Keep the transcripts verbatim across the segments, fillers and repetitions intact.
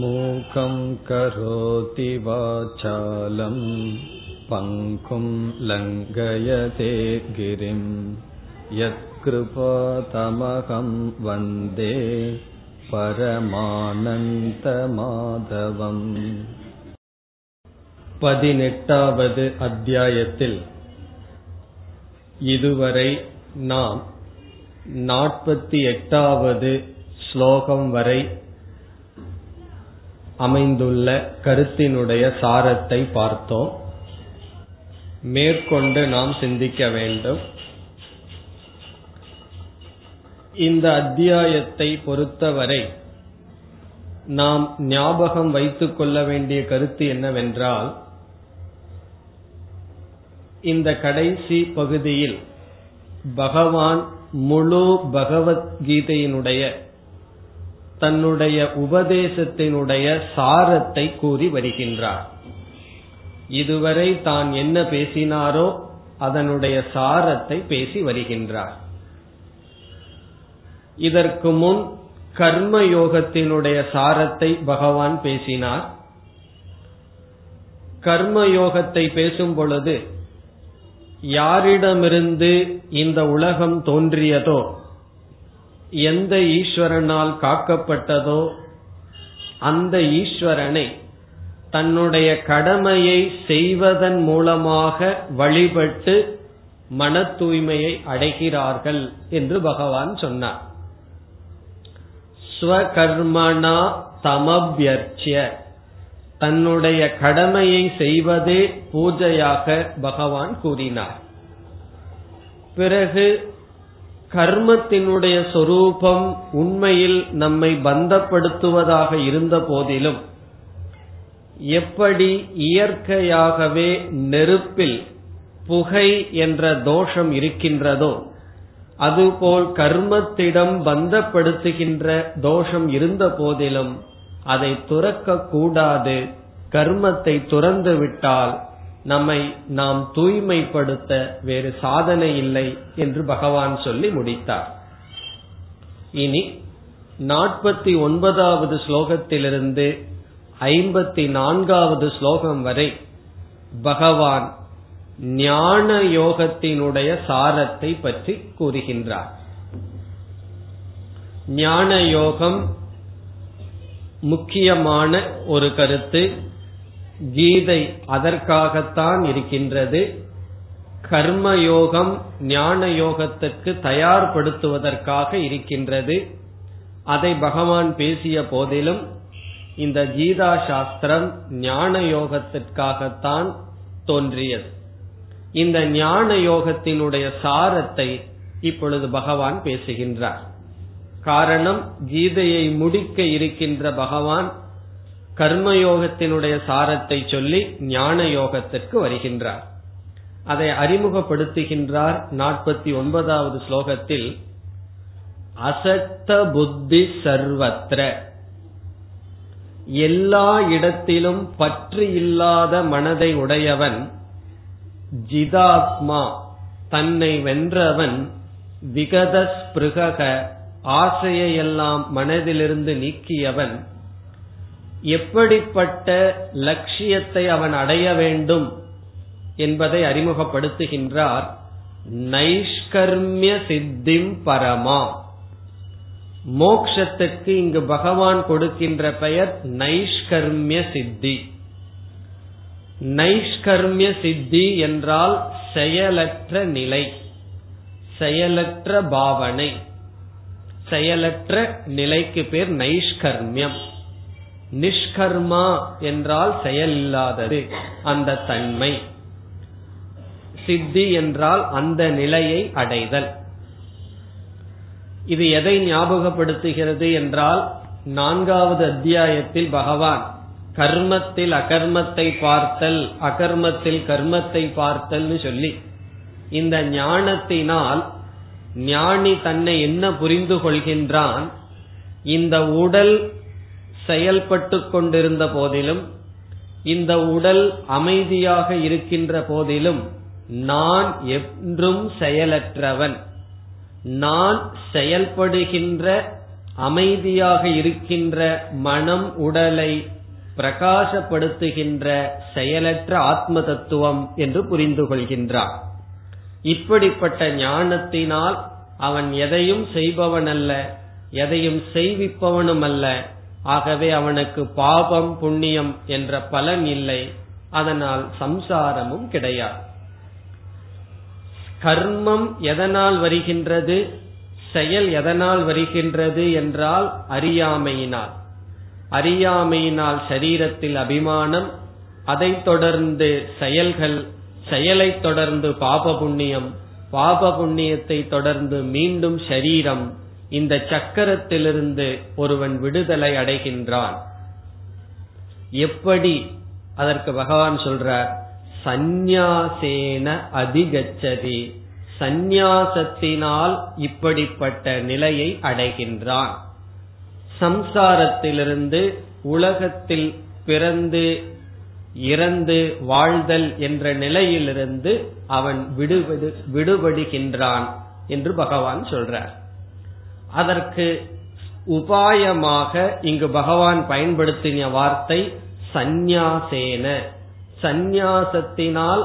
மூகம் கரோதி வாசாலம் பங்கும் லங்கயதே கிரிம் யத்கிருபா தமகம் வந்தே பரமானந்த மாதவம். பதினெட்டாவது அத்தியாயத்தில் இதுவரை நாம் நாற்பத்தி எட்டாவது ஸ்லோகம் வரை அமைந்துள்ள கருத்தினுடைய சாரத்தை பார்த்தோம். மேற்கொண்டு நாம் சிந்திக்க வேண்டும். இந்த அத்தியாயத்தை பொறுத்தவரை நாம் ஞாபகம் வைத்துக் கொள்ள வேண்டிய கருத்து என்னவென்றால், இந்த கடைசி பகுதியில் பகவான் முழு பகவத்கீதையினுடைய தன்னுடைய உபதேசத்தினுடைய சாரத்தை கூறி வருகின்றார். இதுவரை தான் என்ன பேசினாரோ அதனுடைய சாரத்தை பேசி வருகின்றார். இதற்கு முன் கர்மயோகத்தினுடைய சாரத்தை பகவான் பேசினார். கர்மயோகத்தை பேசும் பொழுது யாரிடமிருந்து இந்த உலகம் தோன்றியதோ, எந்த ஈஸ்வரனால் காக்கப்பட்டதோ, அந்த ஈஸ்வரனை தன்னுடைய கடமையை செய்வதன் மூலமாக வழிபட்டு மன தூய்மையை அடைகிறார்கள் என்று பகவான் சொன்னார். ஸ்வகர்மணா தமப்யர்ச்சிய, தன்னுடைய கடமையை செய்வதே பூஜையாக பகவான் கூறினார். பிறகு கர்மத்தினுடைய சொரூபம் உண்மையில் நம்மை பந்தப்படுத்துவதாக இருந்த போதிலும், எப்படி இயற்கையாகவே நெருப்பில் புகை என்ற தோஷம் இருக்கின்றதோ அதுபோல் கர்மத்திடம் பந்தப்படுத்துகின்ற தோஷம் இருந்த போதிலும் அதை துறக்க கூடாது. கர்மத்தை துறந்துவிட்டால் நம்மை நாம் தூய்மைப்படுத்த வேறு சாதனை இல்லை என்று பகவான் சொல்லி முடித்தார். இனி நாற்பத்தி ஒன்பதாவது ஸ்லோகத்திலிருந்து ஐம்பத்தி நான்காவது ஸ்லோகம் வரை பகவான் ஞான யோகத்தினுடைய சாரத்தை பற்றி கூறுகின்றார். ஞான யோகம் முக்கியமான ஒரு கருத்து. கீதை அதற்காகத்தான் இருக்கின்றது. கர்மயோகம் ஞான யோகத்துக்கு தயார்படுத்துவதற்காக இருக்கின்றது. அதை பகவான் பேசிய போதிலும் இந்த கீதா சாஸ்திரம் ஞான யோகத்திற்காகத்தான் தோன்றியது. இந்த ஞான யோகத்தினுடைய சாரத்தை இப்பொழுது பகவான் பேசுகின்றார். காரணம், கீதையை முடிக்க இருக்கின்ற பகவான் கர்மயோகத்தினுடைய சாரத்தை சொல்லி ஞான யோகத்திற்கு வருகின்றார். அதை அறிமுகப்படுத்துகின்றார். நாற்பத்தி ஒன்பதாவது ஸ்லோகத்தில் அசக்த புத்தி சர்வத்ர, எல்லா இடத்திலும் பற்று இல்லாத மனதை உடையவன், ஜிதாத்மா தன்னை வென்றவன், விகதஸ்பிருக ஆசையெல்லாம் மனதிலிருந்து நீக்கியவன், எப்படிப்பட்ட லட்சியத்தை அவன் அடைய வேண்டும் என்பதை அறிமுகப்படுத்துகின்றார். நைஷ்கர்மிய சித்திம் பரமா, மோக்ஷத்துக்கு இங்கு பகவான் கொடுக்கின்ற பெயர் நைஷ்கர்மிய சித்தி. நைஷ்கர்மிய சித்தி என்றால் செயலற்ற நிலை, செயலற்ற பாவனை, செயலற்ற நிலைக்கு பேர் நைஷ்கர்மியம். நிஷ்கர்மா என்றால் செயல் இல்லாதது, அந்த தன்மை. சித்தி என்றால் அந்த நிலையை அடைதல். இது எதை ஞாபகப்படுத்துகிறது என்றால், நான்காவது அத்தியாயத்தில் பகவான் கர்மத்தில் அகர்மத்தை பார்த்தல், அகர்மத்தில் கர்மத்தை பார்த்தல் சொல்லி, இந்த ஞானத்தினால் ஞானி தன்னை என்ன புரிந்து கொள்கின்றான், இந்த உடல் செயல்பட்டு கொண்டிருந்த போதிலும், இந்த உடல் அமைதியாக இருக்கின்ற போதிலும், நான் என்றும் செயலற்றவன், நான் செயல்படுகின்ற அமைதியாக இருக்கின்ற மனம் உடலை பிரகாசப்படுத்துகின்ற செயலற்ற ஆத்ம தத்துவம் என்று புரிந்து கொள்கின்றான். இப்படிப்பட்ட ஞானத்தினால் அவன் எதையும் செய்பவன் அல்ல, எதையும் செய்விப்பவனும் அல்ல. ஆகவே அவனுக்கு பாபம் புண்ணியம் என்ற பலன் இல்லை, அதனால் சம்சாரமும் கிடையாது. கர்மம் எதனால் வருகின்றது, செயல் எதனால் வருகின்றது என்றால் அறியாமையினால். அறியாமையினால் சரீரத்தில் அபிமானம், அதை தொடர்ந்து செயல்கள், செயலை தொடர்ந்து பாப புண்ணியம், பாப புண்ணியத்தை தொடர்ந்து மீண்டும் சரீரம். இந்த சக்கரத்திலிருந்து ஒருவன் விடுதலை அடைகின்றான். எப்படி? அதற்கு பகவான் சொல்றார், சந்நியாசேன அதிகச்சதி, சந்நியாசத்தினால் இப்படிப்பட்ட நிலையை அடைகின்றான். சம்சாரத்திலிருந்து, உலகத்தில் பிறந்து இறந்து வாழ்தல் என்ற நிலையிலிருந்து அவன் விடுபடு விடுபடுகின்றான் என்று பகவான் சொல்றார். அதற்கு உபாயமாக இங்கு பகவான் பயன்படுத்தின வார்த்தை சந்நியாசேன. சந்நியாசத்தினால்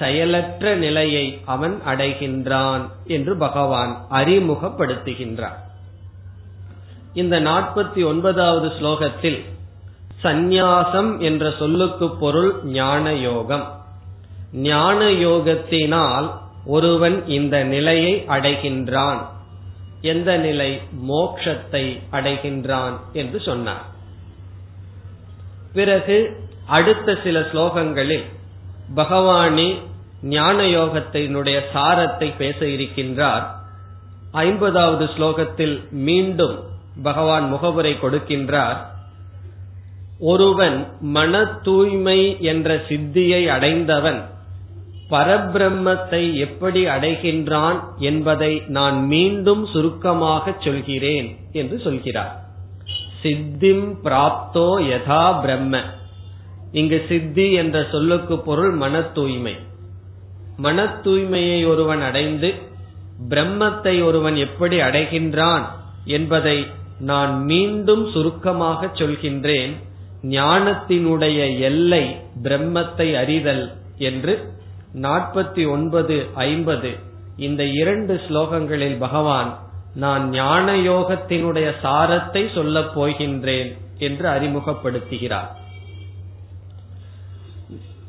செயலற்ற நிலையை அவன் அடைகின்றான் என்று பகவான் அறிமுகப்படுத்துகின்றான். இந்த நாற்பத்தி ஒன்பதாவது ஸ்லோகத்தில் சந்நியாசம் என்ற சொல்லுக்கு பொருள் ஞான யோகம். ஞான யோகத்தினால் ஒருவன் இந்த நிலையை அடைகின்றான். எந்த நிலை? மோட்சத்தை அடைகின்றான் என்று சொன்னார். பிறகு அடுத்த சில ஸ்லோகங்களில் பகவானே ஞான யோகத்தினுடைய சாரத்தை பேச இருக்கின்றார். ஐம்பதாவது ஸ்லோகத்தில் மீண்டும் பகவான் முகவுரை கொடுக்கின்றார். ஒருவன் மன தூய்மை என்ற சித்தியை அடைந்தவன் பரபிரம்மத்தை எப்படி அடைகின்றான் என்பதை நான் மீண்டும் சுருக்கமாக சொல்கிறேன் என்று சொல்கிறார். சித்திம் பிராப்தோ யதா பிரம்ம. இங்கு சித்தி என்ற சொல்லுக்கு பொருள் மன தூய்மை. மன தூய்மையை ஒருவன் அடைந்து பிரம்மத்தை ஒருவன் எப்படி அடைகின்றான் என்பதை நான் மீண்டும் சுருக்கமாக சொல்கின்றேன். ஞானத்தினுடைய எல்லை பிரம்மத்தை அறிதல் என்று நாற்பத்தி ஒன்பது ஐம்பது இந்த இரண்டு ஸ்லோகங்களில் பகவான் நான் ஞான யோகத்தினுடைய சாரத்தை சொல்லப் போகின்றேன் என்று அறிமுகப்படுத்துகிறார்.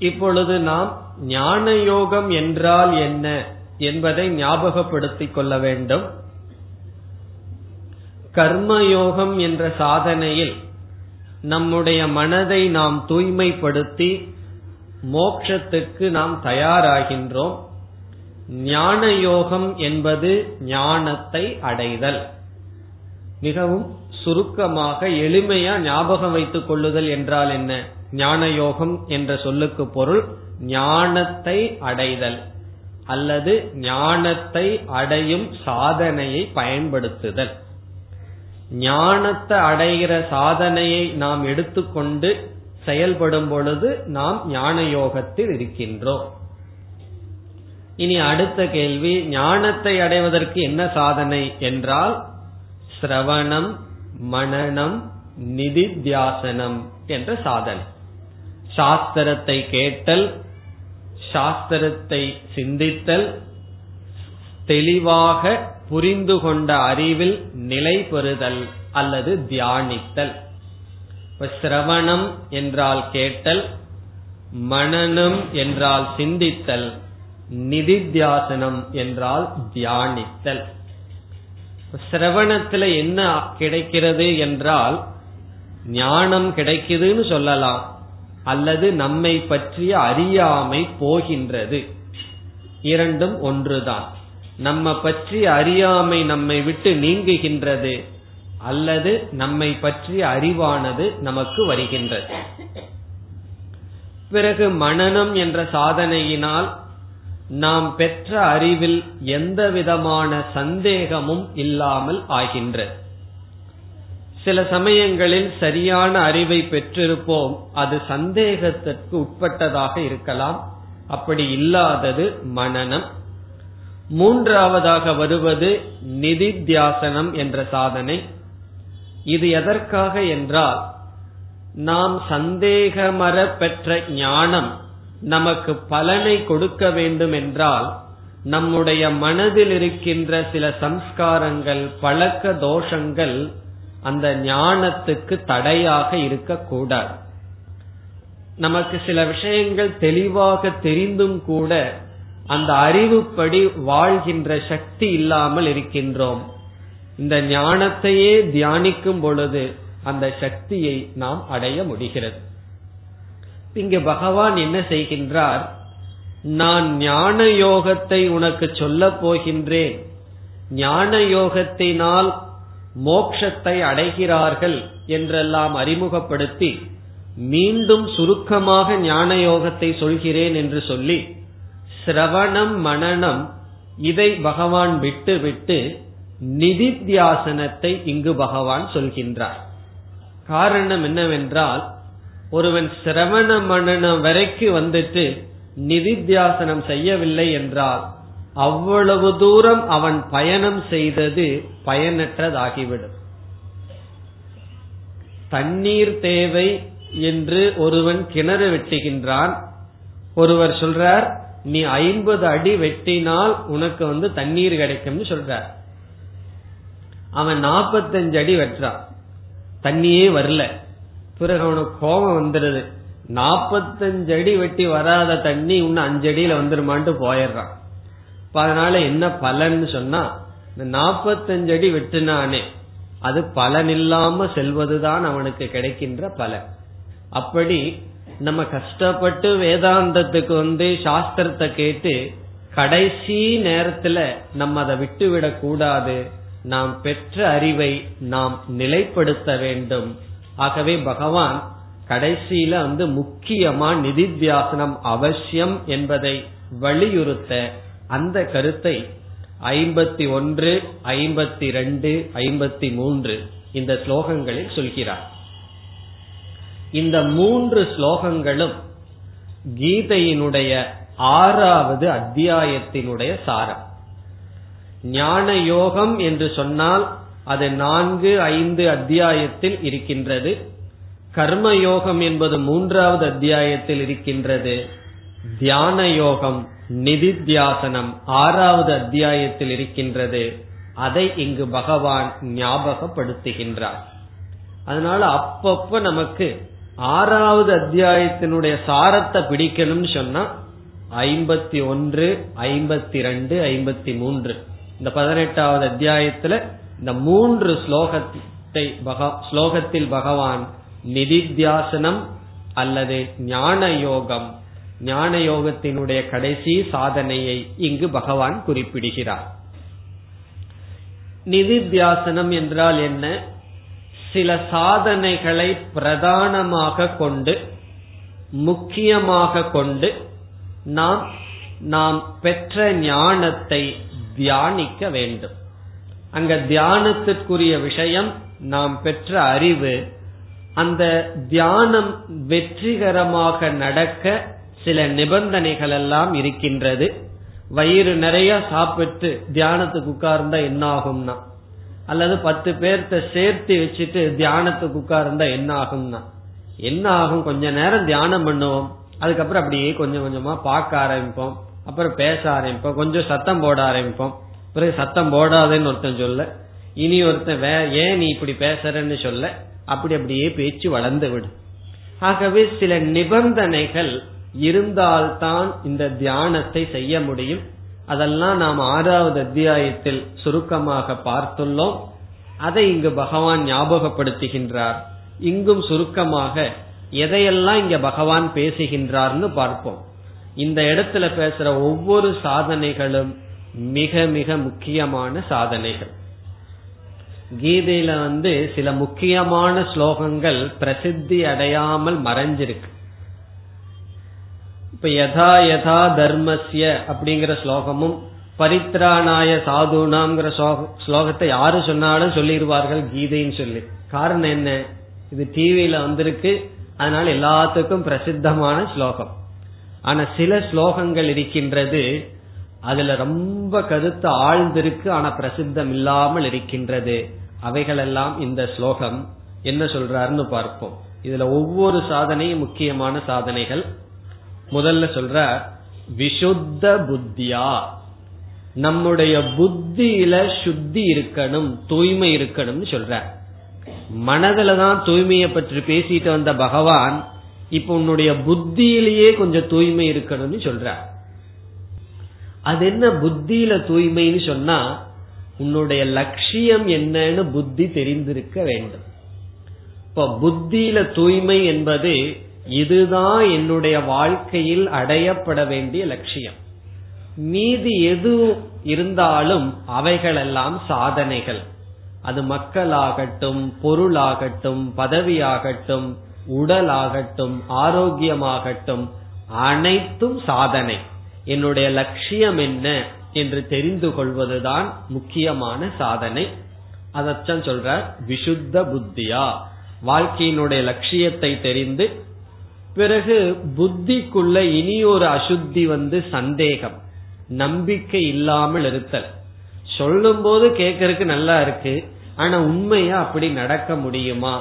இப்பொழுது நாம் ஞான யோகம் என்றால் என்ன என்பதை ஞாபகப்படுத்திக் கொள்ள வேண்டும். கர்மயோகம் என்ற சாதனையில் நம்முடைய மனதை நாம் தூய்மைப்படுத்தி மோட்சத்துக்கு நாம் தயாராகின்றோம். ஞான யோகம் என்பது ஞானத்தை அடைதல். மிகவும் சுருக்கமாக எளிமையா ஞாபகம் வைத்துக் கொள்ளுதல் என்றால் என்ன? ஞான யோகம் என்ற சொல்லுக்கு பொருள் ஞானத்தை அடைதல் அல்லது ஞானத்தை அடையும் சாதனையை பயன்படுத்துதல். ஞானத்தை அடைகிற சாதனையை நாம் எடுத்துக்கொண்டு செயல்படும் பொழுது நாம் ஞான யோகத்தில் இருக்கின்றோம். இனி அடுத்த கேள்வி, ஞானத்தை அடைவதற்கு என்ன சாதனை என்றால் சிரவணம், மனனம், நிதித்தியாசனம் என்ற சாதனை. சாஸ்திரத்தை கேட்டல், சாஸ்திரத்தை சிந்தித்தல், தெளிவாக புரிந்து கொண்ட அறிவில் நிலை பெறுதல் அல்லது தியானித்தல். சிரவணம் என்றால் கேட்டல், மனனம் என்றால் சிந்தித்தல், நிதித்தியாசனம் என்றால் தியானித்தல். சிரவணத்துல என்ன கிடைக்கிறது என்றால் ஞானம் கிடைக்குதுன்னு சொல்லலாம், அல்லது நம்மை பற்றிய அறியாமை போகின்றது. இரண்டும் ஒன்றுதான். நம்ம பற்றிய அறியாமை நம்மை விட்டு நீங்குகின்றது அல்லது நம்மை பற்றிய அறிவானது நமக்கு வருகின்றது. பிறகு மனனம் என்ற சாதனையினால் நாம் பெற்ற அறிவில் எந்த விதமான சந்தேகமும் இல்லாமல் ஆகின்றது. சில சமயங்களில் சரியான அறிவை பெற்றிருப்போம், அது சந்தேகத்திற்கு உட்பட்டதாக இருக்கலாம். அப்படி இல்லாதது மனனம். மூன்றாவதாக வருவது நிதித்தியாசனம் என்ற சாதனை. இது எதற்காக என்றால், நாம் சந்தேகமற பெற்ற ஞானம் நமக்கு பலனை கொடுக்க வேண்டும் என்றால் நம்முடைய மனதில் இருக்கின்ற சில சம்ஸ்காரங்கள், பழக்க தோஷங்கள் அந்த ஞானத்துக்கு தடையாக இருக்கக்கூடாது. நமக்கு சில விஷயங்கள் தெளிவாக தெரிந்தும் கூட அந்த அறிவுப்படி வாழ்கின்ற சக்தி இல்லாமல் இருக்கின்றோம். இந்த ஞானத்தையே தியானிக்கும் பொழுது அந்த சக்தியை நாம் அடைய முடிகிறது. இங்கு பகவான் என்ன செய்கின்றார்? நான் ஞான யோகத்தை உனக்கு சொல்ல போகின்றேன், ஞான யோகத்தினால் மோட்சத்தை அடைகிறார்கள் என்றெல்லாம் அறிமுகப்படுத்தி மீண்டும் சுருக்கமாக ஞான யோகத்தை சொல்கிறேன் என்று சொல்லி, சிரவணம் மனனம் இதை பகவான் விட்டு விட்டு நிதித்தியாசனத்தை இங்கு பகவான் சொல்கின்றார். காரணம் என்னவென்றால், ஒருவன் சிரவண மனனம் வரைக்கு வந்துட்டு நிதித்தியாசனம் செய்யவில்லை என்றால் அவ்வளவு தூரம் அவன் பயணம் செய்தது பயனற்றதாகிவிடும். தண்ணீர் தேவை என்று ஒருவன் கிணறு வெட்டுகின்றான். ஒருவர் சொல்றார், நீ ஐம்பது அடி வெட்டினால் உனக்கு வந்து தண்ணீர் கிடைக்கும்னு சொல்றார். அவன் நாப்பத்தஞ்சு அடி வெட்டுறான், தண்ணியே வரல. பிறகு அவனுக்கு கோபம் வந்துடுது, நாப்பத்தஞ்சு அடி வெட்டி வராத தண்ணி இன்னும் அஞ்சு அடியில வந்துருமான்ட்டு போயிடுறான். அதனால என்ன பலன்னு சொன்னா, நாப்பத்தஞ்சு அடி வெட்டுனானே அது பலனில்லாம செல்வதுதான் அவனுக்கு கிடைக்கின்ற பலன். அப்படி நம்ம கஷ்டப்பட்டு வேதாந்தத்துக்கு வந்து சாஸ்திரத்தை கேட்டு கடைசி நேரத்துல நம்ம அதை விட்டுவிடக் கூடாது. நாம் பெற்ற அறிவை நாம் நிலைப்படுத்த வேண்டும். ஆகவே பகவான் கடைசியில வந்து முக்கியமா நிதித்தியாசனம் அவசியம் என்பதை வலியுறுத்த அந்த கருத்தை ஐம்பத்தி ஒன்று, ஐம்பத்தி ரெண்டு, ஐம்பத்தி மூன்று இந்த ஸ்லோகங்களில் சொல்கிறார். இந்த மூன்று ஸ்லோகங்களும் கீதையினுடைய ஆறாவது அத்தியாயத்தினுடைய சாரம். ஞான யோகம் என்று சொன்னால் அது நான்கு ஐந்து அத்தியாயத்தில் இருக்கின்றது. கர்மயோகம் என்பது மூன்றாவது அத்தியாயத்தில் இருக்கின்றது. தியான யோகம், நிதித்தியாசனம் ஆறாவது அத்தியாயத்தில் இருக்கின்றது. அதை இங்கு பகவான் ஞாபகப்படுத்துகின்றார். அதனால அப்பப்ப நமக்கு ஆறாவது அத்தியாயத்தினுடைய சாரத்தை பிடிக்கணும்னு சொன்னா ஐம்பத்தி ஒன்று, ஐம்பத்தி ரெண்டு, ஐம்பத்தி மூன்று இந்த பதினெட்டாவது அத்தியாயத்துல இந்த மூன்று ஸ்லோகத்தை ஸ்லோகத்தில் பகவான் நிதித்தியாசனம் அல்லது ஞான யோகம், ஞான யோகத்தினுடைய கடைசி சாதனையை இங்கு பகவான் குறிப்பிடுகிறார். நிதித்தியாசனம் என்றால் என்ன? சில சாதனைகளை பிரதானமாக கொண்டு, முக்கியமாக கொண்டு நாம் நாம் பெற்ற ஞானத்தை தியானிக்க வேண்டும். அங்க தியானத்திற்குரிய விஷயம் நாம் பெற்ற அறிவு. அந்த தியானம் வெற்றிகரமாக நடக்க சில நிபந்தனைகள் எல்லாம் இருக்கின்றது. வயிறு நிறைய சாப்பிட்டு தியானத்துக்கு உட்கார்ந்தா என்ன ஆகும்னா, அல்லது பத்து பேர்த்த சேர்த்து வச்சுட்டு தியானத்துக்கு உட்கார்ந்தா என்ன ஆகும்னா, என்ன ஆகும்? கொஞ்ச நேரம் தியானம் பண்ணுவோம், அதுக்கப்புறம் அப்படியே கொஞ்சம் கொஞ்சமா பார்க்க ஆரம்பிப்போம், அப்புறம் பேச ஆரம்பிப்போம், கொஞ்சம் சத்தம் போட ஆரம்பிப்போம். பிறகு சத்தம் போடாதேன்னு ஒருத்தன் சொல்ல, இனி ஒருத்தன் வே ஏன் நீ இப்படி பேசுறன்னு சொல்ல, அப்படி அப்படியே பேச்சு வளர்ந்து விடும். ஆகவே சில நிபந்தனைகள் இருந்தால்தான் இந்த தியானத்தை செய்ய முடியும். அதெல்லாம் நாம் ஆறாவது அத்தியாயத்தில் சுருக்கமாக பார்த்துள்ளோம். அதை இங்கு பகவான் ஞாபகப்படுத்துகின்றார். இங்கும் சுருக்கமாக எதையெல்லாம் இங்க பகவான் பேசுகின்றார்னு பார்ப்போம். இந்த இடத்துல பேசுற ஒவ்வொரு சாதனைகளும் மிக மிக முக்கியமான சாதனைகள். கீதையில வந்து சில முக்கியமான ஸ்லோகங்கள் பிரசித்தி அடையாமல் மறைஞ்சிருக்கு. இப்ப யதா யதா தர்மஸ்ய அப்படிங்கிற ஸ்லோகமும் பரித்ராணாய சாதுனாம்ங்கிற ஸ்லோகத்தை யாரு சொன்னாலும் சொல்லிடுவார்கள் கீதைன்னு சொல்லி. காரணம் என்ன? இது டிவியில வந்திருக்கு, அதனால எல்லாத்துக்கும் பிரசித்தமான ஸ்லோகம். ஆனா சில ஸ்லோகங்கள் இருக்கின்றது அதுல ரொம்ப கருத்து ஆழ்ந்திருக்கு, ஆனா பிரசித்தம் இல்லாமல் இருக்கின்றது. அவைகளெல்லாம் இந்த ஸ்லோகம் என்ன சொல்றாருன்னு பார்ப்போம். இதுல ஒவ்வொரு சாதனையும் முக்கியமான சாதனைகள். முதல்ல சொல்ற விசுத்த புத்தியா, நம்முடைய புத்தியில சுத்தி இருக்கணும், தூய்மை இருக்கணும்னு சொல்ற. மனதுலதான் தூய்மையை பற்றி பேசிட்டு வந்த பகவான் இப்ப உன்னுடைய புத்தியிலேயே கொஞ்சம் தூய்மை இருக்கணும்னு சொல்ற. அது என்ன புத்தியில தூய்மைன்னு சொன்னா, உன்னுடைய லட்சியம் என்னன்னு புத்தி தெரிந்திருக்க வேண்டும். இப்ப புத்தியில தூய்மை என்பது இதுதான் என்னுடைய வாழ்க்கையில் அடையப்பட வேண்டிய லட்சியம். மீதி எது இருந்தாலும் அவைகளெல்லாம் சாதனைகள். அது மக்களாகட்டும், பொருளாகட்டும், பதவியாகட்டும், உடலாகட்டும், ஆரோக்கியமாகட்டும், அனைத்தும் சாதனை. என்னுடைய லட்சியம் என்ன என்று தெரிந்து கொள்வதுதான் முக்கியமான சாதனை. அதற்காக சொல்ற விசுத்த புத்தியா, வாழ்க்கையினுடைய லட்சியத்தை தெரிந்து, பிறகு புத்திக்குள்ள இனி ஒரு அசுத்தி வந்து சந்தேகம், நம்பிக்கை இல்லாமல் இருத்தல். சொல்லும் போது கேட்கறதுக்கு நல்லா இருக்கு, ஆனா உண்மையா அப்படி நடக்க முடியுமா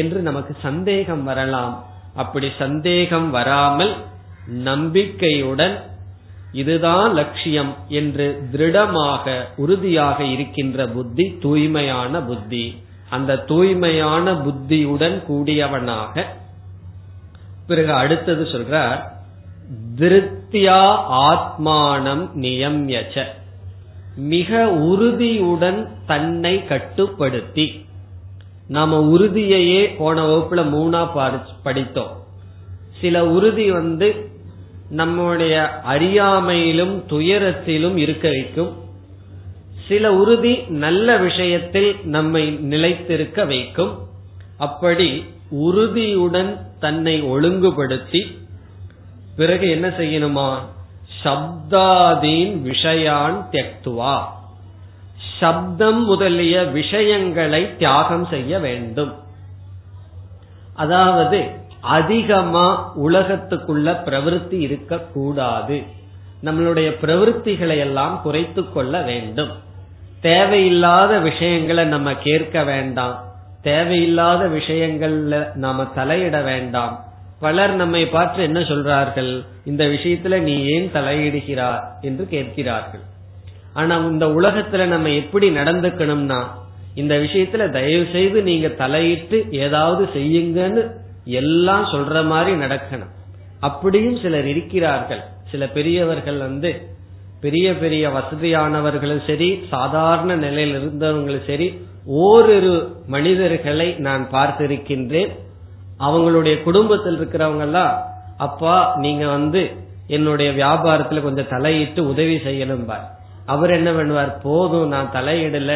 என்று நமக்கு சந்தேகம் வரலாம். அப்படி சந்தேகம் வராமல் நம்பிக்கையுடன் இதுதான் லட்சியம் என்று திருடமாக உறுதியாக இருக்கின்ற புத்தி தூய்மையான புத்தி. அந்த தூய்மையான புத்தியுடன் கூடியவனாக. பிறகு அடுத்தது சொல்றார் திருப்தியா ஆத்மானம் நியம்யச்ச, மிக உறுதியுடன் தன்னை கட்டுப்படுத்தி. நாம உறுதியையே போன வகுப்புல மூணா படித்தோம். சில உறுதி வந்து நம்முடைய அறியாமையிலும் துயரத்திலும் இருக்க வைக்கும். சில உறுதி நல்ல விஷயத்தில் நம்மை நிலைத்திருக்க வைக்கும். அப்படி உறுதியுடன் தன்னை ஒழுங்குபடுத்தி பிறகு என்ன செய்யணுமா, சப்தாதீன் விஷயான் தியக்துவா, சப்தம் முதலிய விஷயங்களை தியாகம் செய்ய வேண்டும். அதாவது அதிகமா உலகத்துக்குள்ள பிரவருத்தி இருக்க கூடாது. நம்மளுடைய பிரவருத்திகளை எல்லாம் குறைத்து கொள்ள வேண்டும். தேவையில்லாத விஷயங்களை நம்ம கேட்க வேண்டாம், தேவையில்லாத விஷயங்கள்ல நாம தலையிட வேண்டாம். பலர் நம்மை பார்த்து என்ன சொல்றார்கள், இந்த விஷயத்துல நீ ஏன் தலையிடுகிறாய் என்று கேட்கிறார்கள். ஆனா இந்த உலகத்துல நம்ம எப்படி நடந்துக்கணும்னா, இந்த விஷயத்துல தயவு செய்து நீங்க தலையிட்டு ஏதாவது செய்யுங்கன்னு எல்லாம் சொல்ற மாதிரி நடக்கணும். அப்படியும் சிலர் இருக்கிறார்கள். சில பெரியவர்கள் வந்து பெரிய பெரிய வசதியானவர்களும் சரி, சாதாரண நிலையில் இருந்தவங்களும் சரி, ஓரிரு மனிதர்களை நான் பார்த்திருக்கின்றேன். அவங்களுடைய குடும்பத்தில் இருக்கிறவங்கெல்லாம் அப்பா நீங்க வந்து என்னுடைய வியாபாரத்துல கொஞ்சம் தலையிட்டு உதவி செய்யணும் பார். அவர் என்ன பண்ணுவார், போதும் நான் தலையிடல,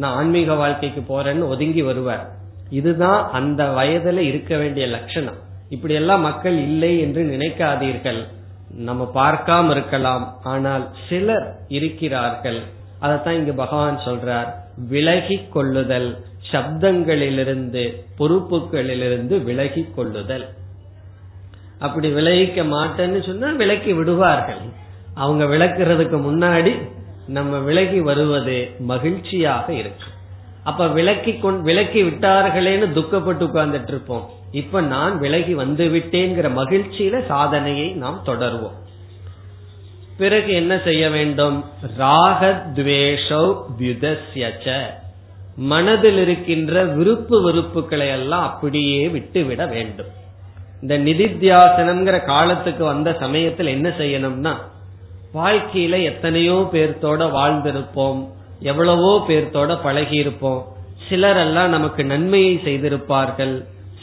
நான் ஆன்மீக வாழ்க்கைக்கு போறேன்னு ஒதுங்கி வருவார். இதுதான் அந்த வயதுல இருக்க வேண்டிய லட்சணம். இப்படி எல்லாம் மக்கள் இல்லை என்று நினைக்காதீர்கள். நம்ம பார்க்காம இருக்கலாம், ஆனால் சிலர் இருக்கிறார்கள். அதத்தான் இங்கு பகவான் சொல்றார், விலகி கொள்ளுதல், சப்தங்களிலிருந்து பொறுப்புகளிலிருந்து விலகி கொள்ளுதல். அப்படி விலகிக்க மாட்டேன்னு சொன்னா விலக்கி விடுவார்கள். அவங்க விலக்கிறதுக்கு முன்னாடி நம்ம விலகி வருவது மகிழ்ச்சியாக இருக்கு. அப்ப விலக்கி விலக்கி விட்டார்களேன்னு துக்கப்பட்டு உட்கார்ந்துட்டு இருப்போம். இப்ப நான் விலகி வந்து விட்டேங்கிற மகிழ்ச்சியில சாதனையை நாம் தொடர்வோம். பிறகு என்ன செய்ய வேண்டும், ராகத்வேஷௌ வ்யுதஸ்யச, மனதில் இருக்கின்ற விருப்பு வெறுப்புகளை எல்லாம் அப்படியே விட்டுவிட வேண்டும். இந்த நிதித்தியாசனம்ங்கிற காலத்துக்கு வந்த சமயத்தில் என்ன செய்யணும்னா, வாழ்க்கையில எத்தனையோ பேர்த்தோட வாழ்ந்திருப்போம், எவ்வளவோ பேர்த்தோட பழகி இருப்போம். சிலரெல்லாம் நமக்கு நன்மையை செய்திருப்பார்கள்,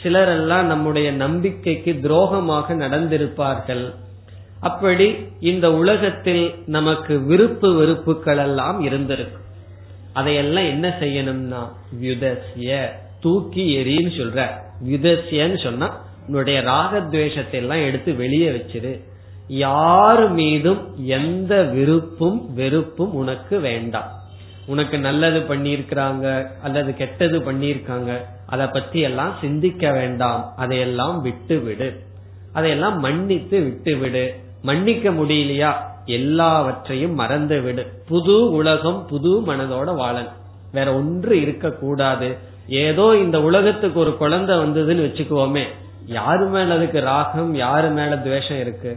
சிலரெல்லாம் நம்முடைய நம்பிக்கைக்கு துரோகமாக நடந்திருப்பார்கள். அப்படி இந்த உலகத்தில் நமக்கு விருப்பு வெறுப்புகள் எல்லாம் இருந்திருக்கு. அதையெல்லாம் என்ன செய்யணும்னா யுதஸ்ய, தூக்கி எறின்னு சொல்ற. யுதஸ்யன்னு சொன்னா உன்னுடைய ராகத்வேஷத்தை எல்லாம் எடுத்து வெளியே வச்சிரு. யாரு மீதும் எந்த விருப்பும் வெறுப்பும் உனக்கு வேண்டாம். உனக்கு நல்லது பண்ணியிருக்கிறாங்க அல்லது கெட்டது பண்ணியிருக்காங்க, அதை பத்தி எல்லாம் சிந்திக்க வேண்டாம். அதையெல்லாம் விட்டு விடு, அதையெல்லாம் மன்னித்து விட்டு விடு. மன்னிக்க முடியலையா, எல்லாவற்றையும் மறந்து விடு. புது உலகம் புது மனதோட வாழன். வேற ஒன்று இருக்க கூடாது. ஏதோ இந்த உலகத்துக்கு ஒரு குழந்தை வந்ததுன்னு வச்சுக்குவோமே, யாரு மேல அதுக்கு ராகம், யாரு மேல துவேஷம் இருக்கு?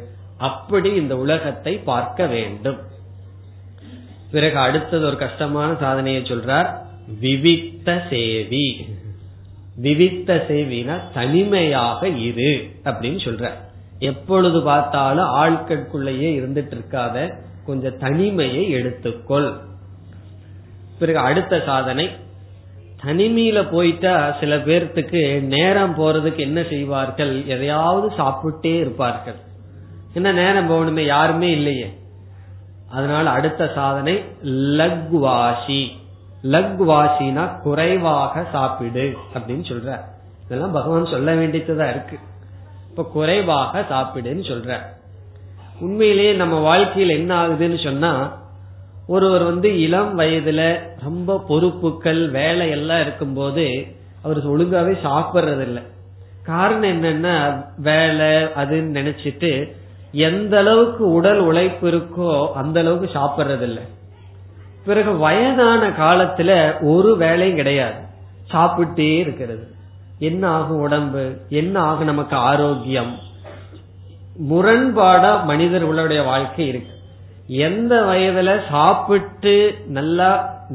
அப்படி இந்த உலகத்தை பார்க்க வேண்டும். பிறகு அடுத்தது ஒரு கஷ்டமான சாதனையை சொல்றார், விவிக்த சேவி. விவிக்த சேவினா தனிமையாக இரு அப்படின்னு சொல்ற. எப்பொழுது பார்த்தாலும் ஆட்கட்குள்ளேயே இருந்துட்டு இருக்காத, கொஞ்சம் தனிமையை எடுத்துக்கொள். பிறகு அடுத்த சாதனை, தனிமையில போயிட்டா சில பேர்த்துக்கு நேரம் போறதுக்கு என்ன செய்வார்கள், எதையாவது சாப்பிட்டே இருப்பார்கள். என்ன நேரம் போகணுமே, யாருமே இல்லையே. அதனால அடுத்த சாதனை லக்வாசி. லக்வாசினா குறைவாக சாப்பிடு அப்படின்னு சொல்ற. இதெல்லாம் பகவான் சொல்ல வேண்டியதுதான் இருக்கு. இப்ப குறைவாக சாப்பிடுன்னு சொல்ற. உண்மையிலேயே நம்ம வாழ்க்கையில் என்ன ஆகுதுன்னு சொன்னா, ஒருவர் வந்து இளம் வயதுல ரொம்ப பொறுப்புகள் வேலை எல்லாம் இருக்கும் போது அவருக்கு ஒழுங்காவே சாப்பிடுறது இல்லை. காரணம் என்னன்னா வேலை அதுன்னு நினைச்சிட்டு எந்த அளவுக்கு உடல் உழைப்பு இருக்கோ அந்த அளவுக்கு சாப்பிடுறது இல்லை. பிறகு வயதான காலத்துல ஒரு வேலையும் கிடையாது, சாப்பிட்டே இருக்கிறது. என்ன ஆகும் உடம்பு, என்ன ஆகும் நமக்கு ஆரோக்கியம்? முரண்பாடா மனிதர்களுடைய வாழ்க்கை இருக்கு. எந்த வயதுல சாப்பிட்டு நல்லா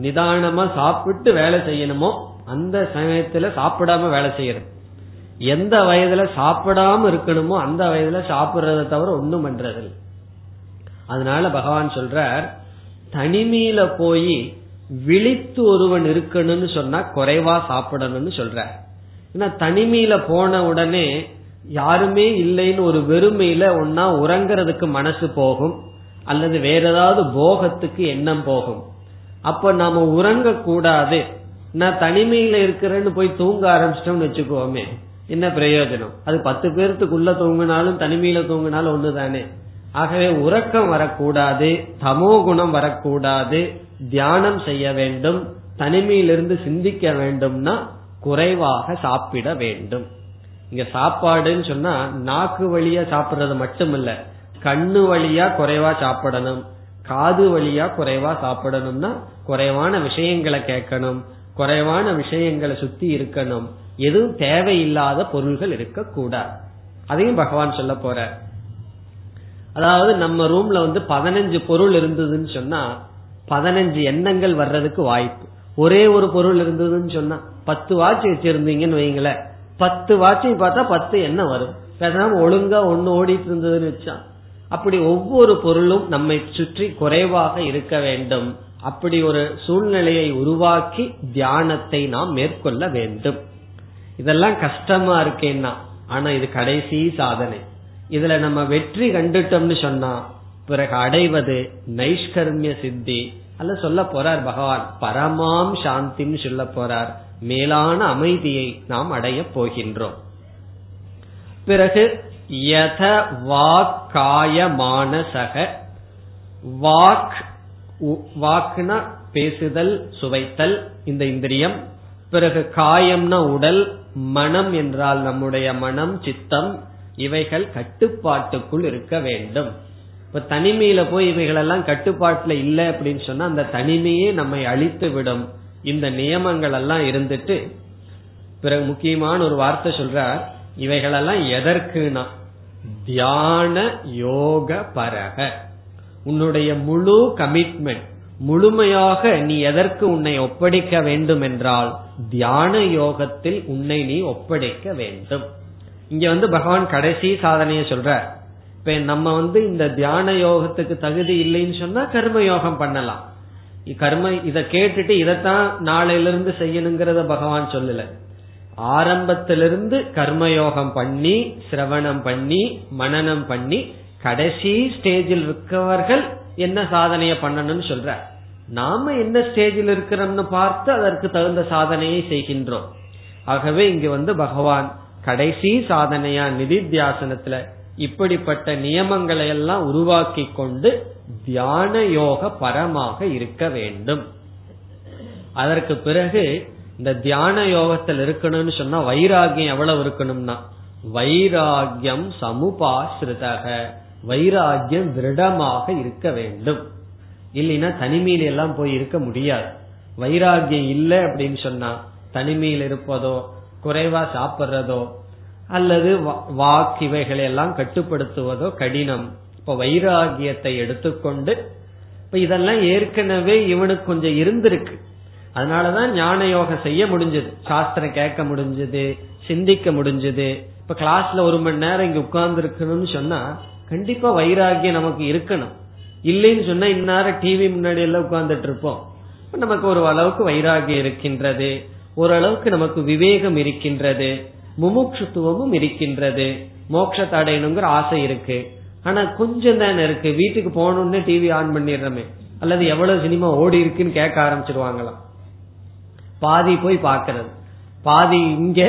நிதானமா சாப்பிட்டு வேலை செய்யணுமோ அந்த சமயத்துல சாப்பிடாம வேலை செய்யணும், எந்த வயதுல சாப்பிடாம இருக்கணுமோ அந்த வயதுல சாப்பிடுறத தவிர ஒண்ணும் பண்றது. அதனால பகவான் சொல்றார், தனிமையில போய் விழித்து ஒருவன் இருக்கணும்னு சொன்னா குறைவா சாப்பிடணும்னு சொல்ற. ஏன்னா தனிமையில போன உடனே யாருமே இல்லைன்னு ஒரு வெறுமையில ஒன்னா உறங்கறதுக்கு மனசு போகும், அல்லது வேற ஏதாவது போகத்துக்கு எண்ணம் போகும். அப்ப நாம உறங்க கூடாது. நான் தனிமையில இருக்கிறேன்னு போய் தூங்க ஆரம்பிச்சிட்டோம்னு வச்சுக்கோமே, என்ன பிரயோஜனம்? அது பத்து பேர்த்துக்குள்ள தூங்கினாலும் தனிமையில தூங்கினாலும் ஒண்ணுதானே. ஆகவே உறக்கம் வரக்கூடாது, தமோ குணம் வரக்கூடாது, தியானம் செய்ய வேண்டும், தனிமையிலிருந்து சிந்திக்க வேண்டும்னா குறைவாக சாப்பிட வேண்டும். இங்க சாப்பாடுன்னு சொன்னா நாக்கு வழியா சாப்பிடுறது மட்டுமில்ல, கண்ணு வழியா குறைவா சாப்பிடணும், காது வழியா குறைவா சாப்பிடணும்னா குறைவான விஷயங்களை கேட்கணும், குறைவான விஷயங்களை சுத்தி இருக்கணும், எதுவும் தேவையில்லாத பொருள்கள் இருக்க கூடாது. அதையும் பகவான் சொல்ல போற. அதாவது நம்ம ரூம்ல வந்து பதினஞ்சு பொருள் இருந்ததுன்னு சொன்னா பதினஞ்சு எண்ணங்கள் வர்றதுக்கு வாய்ப்பு. ஒரே ஒரு பொருள் இருந்ததுன்னு சொன்னா, பத்து வாட்சி வச்சிருந்தீங்கன்னு வைங்கள, பத்து வாட்சி பார்த்தா பத்து எண்ணம் வரும். பேசாம ஒழுங்கா ஒன்னு ஓடிட்டு இருந்ததுன்னு வச்சா, அப்படி ஒவ்வொரு பொருளும் நம்மை சுற்றி குறைவாக இருக்க வேண்டும். அப்படி ஒரு சூழ்நிலையை உருவாக்கி தியானத்தை நாம் மேற்கொள்ள வேண்டும். இதெல்லாம் கஷ்டமா இருக்கேன்னா, ஆனா இது கடைசி சாதனை. இதுல நம்ம வெற்றி கண்டுட்டோம்னு சொன்னா பிறகு அடைவது நைஷ்கர்மிய சித்தி. அல்ல சொல்ல போறார் பகவான், பரமாம் சாந்தின்னு சொல்ல போறார். மேலான அமைதியை நாம் அடைய போகின்றோம். பிறகு யத வாக் காய மானசக. வாக், வாக்குனா பேசுதல் சுவைத்தல் இந்த இந்திரியம். பிறகு காயம்னா உடல், மனம் என்றால் நம்முடைய மனம் சித்தம். இவைகள் கட்டுப்பாட்டுக்குள் இருக்க வேண்டும். இப்ப தனிமையில போய் இவைகளெல்லாம் கட்டுப்பாட்டுல இல்லை அப்படின்னு சொன்னா அந்த தனிமையே நம்மை அழித்து விடும். இந்த நியமங்கள் எல்லாம் இருந்துட்டு பிறகு முக்கியமான ஒரு வார்த்தை சொல்ற, இவைகளெல்லாம் எதற்குனா தியான யோக பரக. உன்னுடைய முழு கமிட்மெண்ட், முழுமையாக நீ எதற்கு உன்னை ஒப்படைக்க வேண்டும் என்றால் தியான யோகத்தில் உன்னை நீ ஒப்படைக்க வேண்டும். இங்க வந்து பகவான் கடைசி சாதனைய சொல்ற. இப்ப நம்ம வந்து இந்த தியான யோகத்துக்கு தகுதி இல்லைன்னு சொன்னா கர்ம யோகம் பண்ணலாம். கர்ம இத கேட்டுட்டு இதத்தான் நாளையில இருந்து செய்யணுங்கிறத பகவான் சொல்லல. ஆரம்பத்திலிருந்து கர்மயோகம் பண்ணி, சிரவணம் பண்ணி, மனனம் பண்ணி, கடைசி ஸ்டேஜில் இருக்கவர்கள் என்ன சாதனைய பண்ணணும்னு சொல்ற. நாம என்ன ஸ்டேஜில் இருக்கிறோம்னு பார்த்து அதற்கு தகுந்த சாதனையை செய்கின்றோம். ஆகவே இங்கு வந்து பகவான் கடைசி சாதனையா நிதித்தியாசனத்துல இப்படிப்பட்ட நியமங்களை எல்லாம் உருவாக்கி கொண்டு தியான யோக பரமாக இருக்க வேண்டும். அதற்கு பிறகு இந்த தியான யோகத்தில் இருக்கணும்னு சொன்னா வைராகியம் எவ்வளவு இருக்கணும்னா வைராகியம் சமுபாஸ்ருதக. வைராகியம் திருடமாக இருக்க வேண்டும். இல்லைன்னா தனிமையில எல்லாம் போய் இருக்க முடியாது. வைராகியம் இல்லை அப்படின்னு சொன்னா தனிமையில் இருப்பதோ குறைவா சாப்பிடுறதோ அல்லது வாக்கு இவைகளை எல்லாம் கட்டுப்படுத்துவதோ கடினம். இப்ப வைராகியத்தை எடுத்துக்கொண்டு இப்ப இதெல்லாம் ஏற்கனவே இவனுக்கு கொஞ்சம் இருந்திருக்கு, அதனாலதான் ஞான யோகம் செய்ய முடிஞ்சது, சாஸ்திரம் கேட்க முடிஞ்சது, சிந்திக்க முடிஞ்சது. இப்ப கிளாஸ்ல ஒரு மணி நேரம் இங்க உட்கார்ந்து இருக்கணும்னு சொன்னா கண்டிப்பா வைராகியம் நமக்கு இருக்கணும். இல்லைன்னு சொன்னா இந்நேரம் டிவி முன்னாடி எல்லாம் உட்கார்ந்துட்டு இருப்போம். நமக்கு ஒரு அளவுக்கு வைராகியம் இருக்கின்றது, ஓரளவுக்கு நமக்கு விவேகம் இருக்கின்றது, முமுட்சுத்துவமும் இருக்கின்றது, மோட்சத்தை அடையணுங்கிற ஆசை இருக்கு. ஆனா கொஞ்சம் தானே இருக்கு, வீட்டுக்கு போகணும்னு டிவி ஆன் பண்ணிடுறமே, அல்லது எவ்வளவு சினிமா ஓடி இருக்குன்னு கேட்க ஆரம்பிச்சிருவாங்களாம். பாதி போய் பாக்கிறது, பாதி இங்க,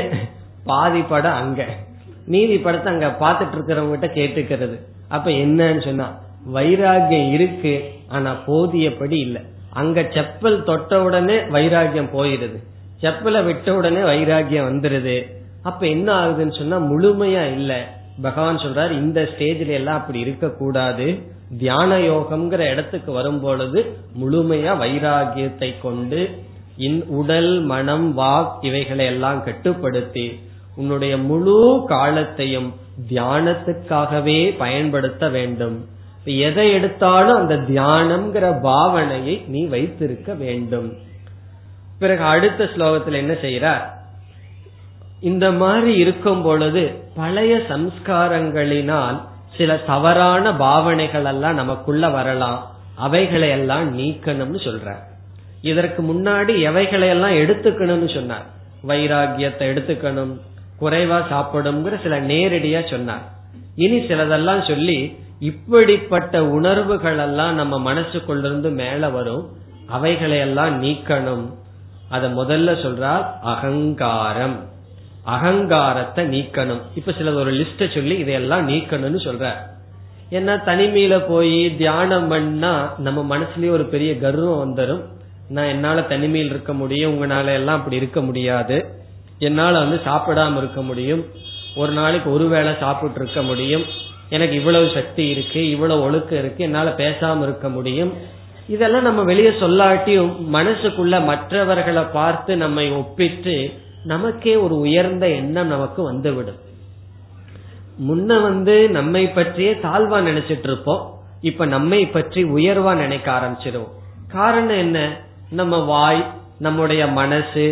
பாதி படம் அங்க, நீதி படத்தை அங்க பாத்துட்டு இருக்கிறவங்க கிட்ட கேட்டுக்கிறது. அப்ப என்னன்னு சொன்னா வைராகியம் இருக்கு, ஆனா போதியபடி இல்லை. அங்க செப்பல் தொட்ட உடனே வைராகியம் போயிடுது, செப்பலை விட்ட உடனே வைராகியம் வந்துருது. அப்ப என்ன ஆகுதுன்னு சொன்னா முழுமையா இல்ல. பகவான் சொல்றாரு இந்த ஸ்டேஜ்ல எல்லாம் அப்படி இருக்க கூடாது. தியான யோகம்ங்கிற இடத்துக்கு வரும் பொழுது முழுமையா வைராகியத்தை கொண்டு உடல் மனம் வாக் இவைகளை எல்லாம் கட்டுப்படுத்தி உன்னுடைய முழு காலத்தையும் தியானத்துக்காகவே பயன்படுத்த வேண்டும். எதை எடுத்தாலும் அந்த தியானம்ங்கிற பாவனையை நீ வைத்திருக்க வேண்டும். பிறகு அடுத்த ஸ்லோகத்துல என்ன செய்றார், இந்த மாதிரி இருக்கும் பொழுது பழைய சம்ஸ்காரங்களினால் சில தவறான பாவனைகள் எல்லாம் நமக்குள்ள வரலாம், அவைகளை எல்லாம் நீக்கணும்னு சொல்றார். இதற்கு முன்னாடி எவைகளையெல்லாம் எடுத்துக்கணும்னு சொன்னார், வைராகியத்தை எடுத்துக்கணும், குறைவா சாப்பிடும்ங்கிற சில நேரடியா சொன்னார். இனி சிலதெல்லாம் சொல்லி இப்படிப்பட்ட உணர்வுகள் எல்லாம் நம்ம மனசுக்குள்ளிருந்து மேல வரும், அவைகளையெல்லாம் நீக்கணும். அத முதல்ல சொல்றார் அகங்காரம், அகங்காரத்தை நீக்கணும். இப்ப சிலது ஒரு லிஸ்ட சொல்லி இதையெல்லாம் நீக்கணும்னு சொல்றார். ஏன்னா தனிமையில போய் தியானம் பண்ணா நம்ம மனசுலயே ஒரு பெரிய கர்வம் வந்துடும். நான் என்னால தனிமையில் இருக்க முடியும், உங்களால எல்லாம் அப்படி இருக்க முடியாது, என்னால வந்து சாப்பிடாம இருக்க முடியும், ஒரு நாளைக்கு ஒருவேளை சாப்பிட்டு இருக்க முடியும், எனக்கு இவ்வளவு சக்தி இருக்கு, இவ்வளவு ஒழுக்கம் இருக்கு, என்னால பேசாம இருக்க முடியும். இதெல்லாம் நம்ம வெளியே சொல்லாட்டியும் மனசுக்குள்ள மற்றவர்களை பார்த்து நம்மை ஒப்பிட்டு நமக்கே ஒரு உயர்ந்த எண்ணம் நமக்கு வந்துவிடும். முன்ன வந்து நம்மை பற்றியே தாழ்வா நினைச்சிட்டு இருப்போம், இப்ப நம்மை பற்றி உயர்வா நினைக்க ஆரம்பிச்சிருவோம். காரணம் என்ன, நம்ம வாய், நம்முடைய மனசு,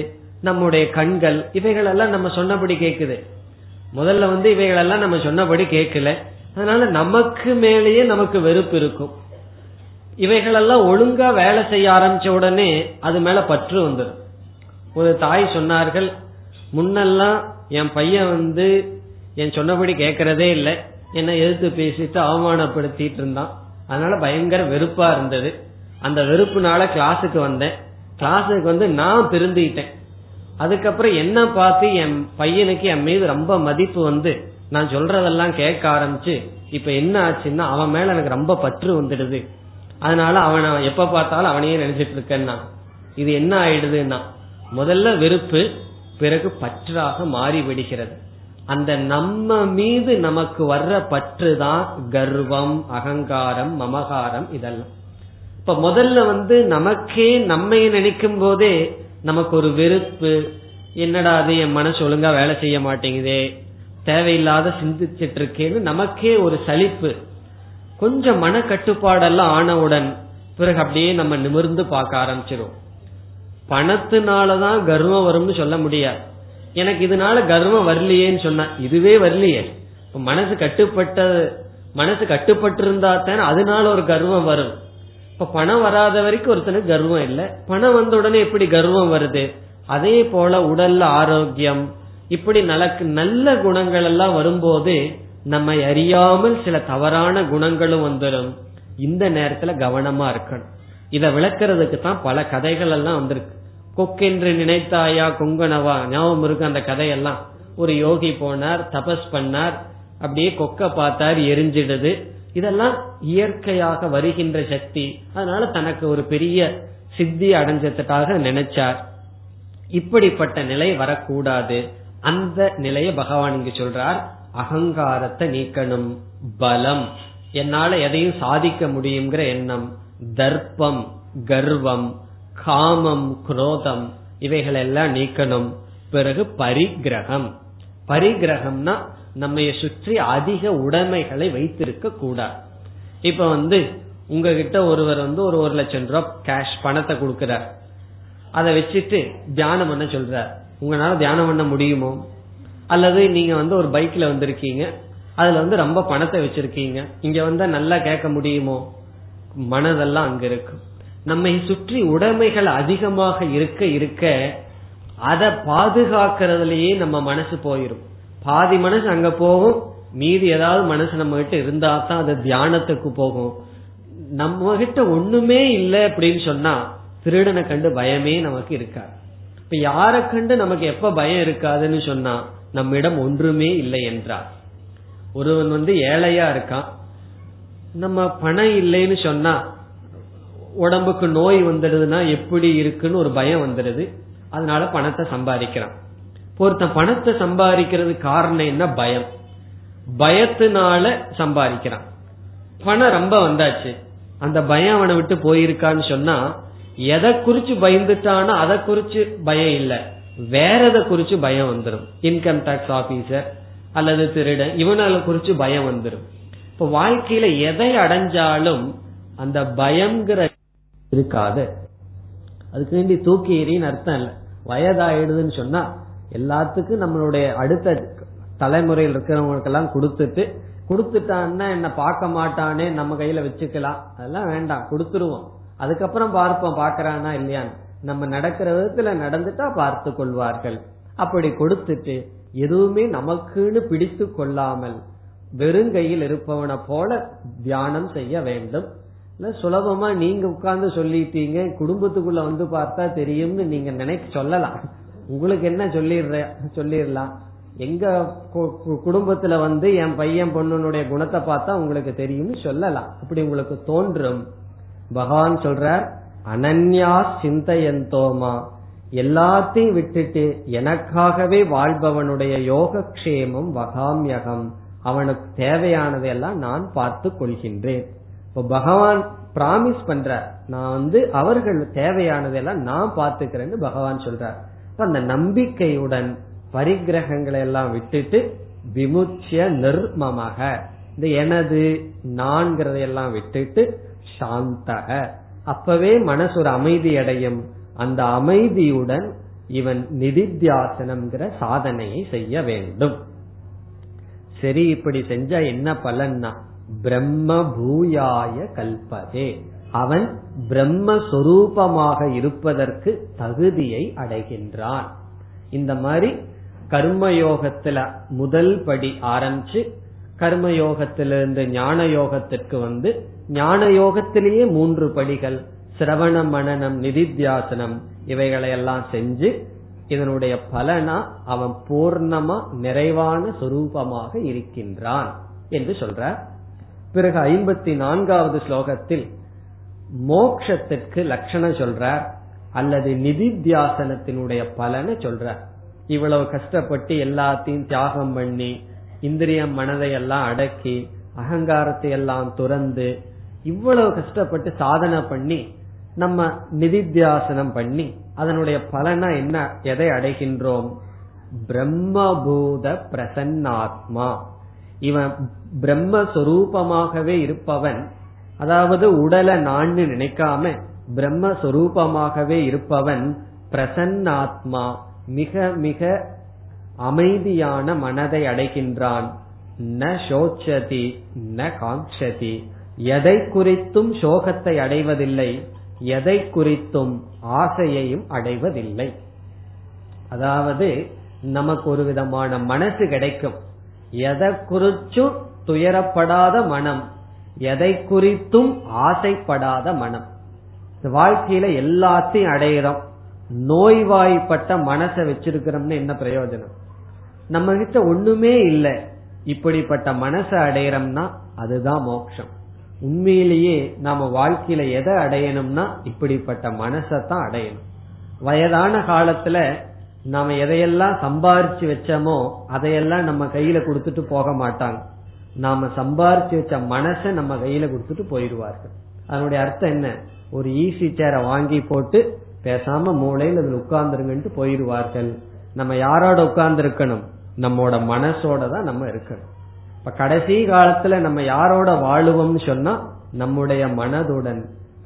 நம்முடைய கண்கள் இவைகள் எல்லாம் நம்ம சொன்னபடி கேக்குது. முதல்ல வந்து இவைகள் எல்லாம் நம்ம சொன்னபடி கேட்கல, அதனால நமக்கு மேலேயே நமக்கு வெறுப்பு இருக்கும். இவைகளெல்லாம் ஒழுங்கா வேலை செய்ய ஆரம்பிச்ச உடனே அது மேல பற்று வந்துடும். ஒரு தாய் சொன்னார்கள், முன்னெல்லாம் என் பையன் வந்து என் சொன்னபடி கேட்கறதே இல்லை, என்னை எதிர்த்து பேசிட்டு அவமானப்படுத்திட்டு இருந்தான், அதனால பயங்கர வெறுப்பா இருந்தது. அந்த வெறுப்புனால கிளாஸுக்கு வந்தேன், கிளாஸுக்கு வந்து நான் திருந்திட்டேன். அதுக்கப்புறம் என்ன பார்த்து என் பையனுக்கு என் மீது ரொம்ப மதிப்பு வந்து நான் சொல்றதெல்லாம் கேட்க ஆரம்பிச்சு இப்ப என்ன ஆச்சுன்னா அவன் மேல எனக்கு ரொம்ப பற்று வந்துடுது, அதனால அவனை எப்ப பார்த்தாலும் அவனையே நினைச்சிட்டு இருக்கேன்னா இது என்ன ஆயிடுதுன்னா முதல்ல வெறுப்பு, பிறகு பற்றாக மாறி விடுகிறது. அந்த நம்ம மீது நமக்கு வர்ற பற்று தான் கர்வம், அகங்காரம், மமகாரம் இதெல்லாம். இப்ப முதல்ல வந்து நமக்கே நம்மை நினைக்கும் போதே நமக்கு ஒரு வெறுப்பு, என்னடா அது என் மனசு ஒழுங்கா வேலை செய்ய மாட்டேங்குதே, தேவையில்லாத சிந்திச்சுட்டு இருக்கேன்னு நமக்கே ஒரு சலிப்பு. கொஞ்சம் மன கட்டுப்பாடெல்லாம் ஆனவுடன் பிறகு அப்படியே நம்ம நிமிர்ந்து பார்க்க ஆரம்பிச்சிடும். பணத்தினாலதான் கர்வம் வரும்னு சொல்ல முடியாது, எனக்கு இதனால கர்வம் வரலையேன்னு சொன்னா இதுவே வரலையே. மனசு கட்டுப்பட்ட மனசு கட்டுப்பட்டு இருந்தா தானே அதனால ஒரு கர்வம் வரும். இப்ப பணம் வராத வரைக்கும் ஒருத்தனுக்கு கர்வம் இல்லை, பணம் வந்த உடனே எப்படி கர்வம் வருது, அதே போல உடல்ல ஆரோக்கியம் இப்படி நமக்கு நல்ல குணங்கள் எல்லாம் வரும்போது நம்மை அறியாமல் சில தவறான குணங்களும் வந்துடும். இந்த நேரத்துல கவனமா இருக்கணும். இதை விளக்குறதுக்கு தான் பல கதைகள் எல்லாம் வந்திருக்கு. கொக்கென்று நினைத்தாயா கொங்கனவா, ஞாபகம் இருக்கு அந்த கதையெல்லாம். ஒரு யோகி போனார், தபஸ் பண்ணார், அப்படியே கொக்க பார்த்தார் எரிஞ்சிடுது. இதெல்லாம் இயற்கையாக வருகின்ற சக்தி, அதனால தனக்கு ஒரு பெரிய சித்தி அடைஞ்சதுக்காக நினைச்சார். இப்படிப்பட்ட நிலை வரக்கூடாது. அந்த நிலையை பகவான் இங்கு சொல்றார், அகங்காரத்தை நீக்கணும். பலம், என்னால எதையும் சாதிக்க முடியுங்கிற எண்ணம், தர்ப்பம், கர்வம், காமம், குரோதம் இவைகள் எல்லாம் நீக்கணும். பிறகு பரிகிரகம், பரிகிரகம்னா நம்ம சுற்றி அதிக உடைமைகளை வைத்திருக்க கூடாது. இப்ப வந்து உங்ககிட்ட ஒருவர் வந்து ஒரு ஒரு லட்சம் ரூபாய் கேஷ் பணத்தை கொடுக்கிறார், அதை வச்சுட்டு தியானம் பண்ண சொல்றார். உங்களால தியானம் பண்ண முடியுமோ? அல்லது நீங்க வந்து ஒரு பைக்ல வந்திருக்கீங்க, அதுல வந்து ரொம்ப பணத்தை வச்சிருக்கீங்க, இங்க வந்தா நல்லா கேட்க முடியுமோ? மனதெல்லாம் அங்க இருக்கும். நம்மை சுற்றி உடைமைகள் அதிகமாக இருக்க இருக்க அதை பாதுகாக்கிறதுலயே நம்ம மனசு போயிடும். பாதி மனசு அங்க போகும், மீதி ஏதாவது மனசு நம்ம கிட்ட இருந்தா தான் அது தியானத்துக்கு போகும். நம்ம கிட்ட ஒண்ணுமே இல்லை அப்படின்னு சொன்னா திருடனை கண்டு பயமே நமக்கு இருக்காது. இப்ப யார கண்டு நமக்கு எப்ப பயம் இருக்காதுன்னு சொன்னா நம்மிடம் ஒன்றுமே இல்லை என்றார். ஒருவன் வந்து ஏழையா இருக்கான், நம்ம பணம் இல்லைன்னு சொன்னா உடம்புக்கு நோய் வந்துடுதுன்னா எப்படி இருக்குன்னு ஒரு பயம் வந்துடுது, அதனால பணத்தை சம்பாதிக்கிறான். ஒருத்த பணத்தை சம்பாதிக்கிறது காரணம் என்ன? பயம். பயத்தினால சம்பாதிக்கிறான். பணம் ரொம்ப வந்தாச்சு, அந்த பயம் அவனை விட்டு போயிருக்கான்னு சொன்னா எதை குறிச்சு பயந்துட்டானோ அதை குறிச்சு பயம் இல்ல, வேற எதை குறிச்சு பயம் வந்துடும். இன்கம் டாக்ஸ் ஆபீசர் அல்லது திருடன் இவனால குறிச்சு பயம் வந்துடும். இப்ப வாழ்க்கையில எதை அடைஞ்சாலும் அந்த பயம்ங்கிற இருக்காது. அதுக்கு வேண்டி தூக்கி எறின்னு அர்த்தம் இல்ல. வயதாயிடுதுன்னு சொன்னா எல்லாத்துக்கும் நம்மளுடைய அடுத்த தலைமுறையில் இருக்கிறவங்களுக்கெல்லாம் கொடுத்துட்டு கொடுத்துட்டான்னா என்ன பார்க்க மாட்டானே நம்ம கையில வச்சுக்கலாம், அதெல்லாம் வேண்டாம் கொடுத்துருவோம், அதுக்கப்புறம் பார்ப்போம் பாக்குறானா இல்லையான்னு, நம்ம நடக்கிற விதத்துல நடந்துட்டா பார்த்து கொள்வார்கள். அப்படி கொடுத்துட்டு எதுவுமே நமக்குன்னு பிடித்து கொள்ளாமல் வெறுங்கையில் இருப்பவனை போல தியானம் செய்ய வேண்டும். இல்ல சுலபமா நீங்க உட்கார்ந்து சொல்லிட்டீங்க, குடும்பத்துக்குள்ள வந்து பார்த்தா தெரியும்னு நீங்க நினைக்க சொல்லலாம். உங்களுக்கு என்ன சொல்லிடுற சொல்லிடலாம், எங்க குடும்பத்துல வந்து என் பையன் பொண்ணுடைய குணத்தை பார்த்தா உங்களுக்கு தெரியும்னு சொல்லலாம். அப்படி உங்களுக்கு தோன்றும். பகவான் சொல்றார், அனன்யா சிந்தையந்தோமா, எல்லாத்தையும் விட்டுட்டு எனக்காகவே வாழ்பவனுடைய யோகக்ஷேமம் வகாம்யகம், அவனுக்கு தேவையானதெல்லாம் நான் பார்த்து கொள்கின்றேன். இப்போ பகவான் பிராமிஸ் பண்றார், நான் வந்து அவர்கள் தேவையானதெல்லாம் நான் பார்த்துக்கிறேன்னு பகவான் சொல்றார். அந்த நம்பிக்கையுடன் பரிகிரகங்களை எல்லாம் விட்டுட்டு விமுட்சிய நிர்மமாக, இந்த எனது நான்கிறதையெல்லாம் விட்டுட்டு சாந்தக, அப்பவே மனசு ஒரு அமைதி அடையும். அந்த அமைதியுடன் இவன் நிதித்தியாசனம்ங்கிற சாதனையை செய்ய வேண்டும். சரி, இப்படி செஞ்சா என்ன பலன்னா, பிரம்ம பூயாய கல்பதே, அவன் பிரம்மஸ்வரூபமாக இருப்பதற்கு தகுதியை அடைகின்றான். இந்த மாதிரி கர்மயோகத்துல முதல் படி ஆரம்பிச்சு கர்மயோகத்திலிருந்து ஞான யோகத்திற்கு வந்து, ஞான யோகத்திலேயே மூன்று படிகள் சிரவணம், மனனம், நிதித்தியாசனம் இவைகளையெல்லாம் செஞ்சு இதனுடைய பலனா அவன் பூர்ணமா நிறைவான சொரூபமாக இருக்கின்றான் என்று சொல்ற. பிறகு ஐம்பத்தி நான்காவது ஸ்லோகத்தில் மோக்ஷத்திற்கு லட்சணம் சொல்றார், அல்லது நிதித்தியாசனத்தினுடைய பலனை சொல்றார். இவ்வளவு கஷ்டப்பட்டு எல்லாத்தையும் தியாகம் பண்ணி இந்திரியம் மனதை எல்லாம் அடக்கி அகங்காரத்தை எல்லாம் துறந்து இவ்வளவு கஷ்டப்பட்டு சாதனை பண்ணி நம்ம நிதித்தியாசனம் பண்ணி அதனுடைய பலனா என்ன, எதை அடைகின்றோம்? பிரம்மபூத பிரசன்னாத்மா, இவன் பிரம்மஸ்வரூபமாகவே இருப்பவன். அதாவது உடலை நான் நினைக்காம பிரம்மஸ்வரூபமாகவே இருப்பவன் பிரசன்னாத்மா, மிக மிக அமைதியான மனதை அடைகின்றான். ந சோச்சதி ந காங்க்ஷதி, எதை குறித்தும் சோகத்தை அடைவதில்லை, எதை குறித்தும் ஆசையையும் அடைவதில்லை. அதாவது நமக்கு ஒரு விதமான மனசு கிடைக்கும், எதை குறிச்சும் துயரப்படாத மனம், எதை குறித்தும் ஆசைப்படாத மனம். வாழ்க்கையில எல்லாத்தையும் அடையிறோம், நோய்வாய்ப்பட்ட மனசை வச்சிருக்கிறோம்னு என்ன பிரயோஜனம்? நம்ம கிட்ட ஒண்ணுமே இல்லை, இப்படிப்பட்ட மனசை அடையிறோம்னா அதுதான் மோட்சம். உண்மையிலேயே நாம வாழ்க்கையில எதை அடையணும்னா இப்படிப்பட்ட மனசத்தான் அடையணும். வயதான காலத்துல நாம எதையெல்லாம் சம்பாரிச்சு வச்சோமோ அதையெல்லாம் நம்ம கையில கொடுத்துட்டு போக மாட்டாங்க, நாம சம்பாரிச்சு வச்ச மனசை நம்ம கையில கொடுத்துட்டு போயிடுவார்கள். அதனுடைய அர்த்தம் என்ன? ஒரு ஈஸி சேரை வாங்கி போட்டு பேசாம மூளையில் அதுல உட்கார்ந்துருங்கன்ட்டு போயிடுவார்கள். நம்ம யாரோட உட்கார்ந்து இருக்கணும்? நம்மோட மனசோட தான் நம்ம இருக்கணும். இப்ப கடைசி காலத்துல நம்ம யாரோட வாழுவோம்னு சொன்னா நம்முடைய மனதுடன்.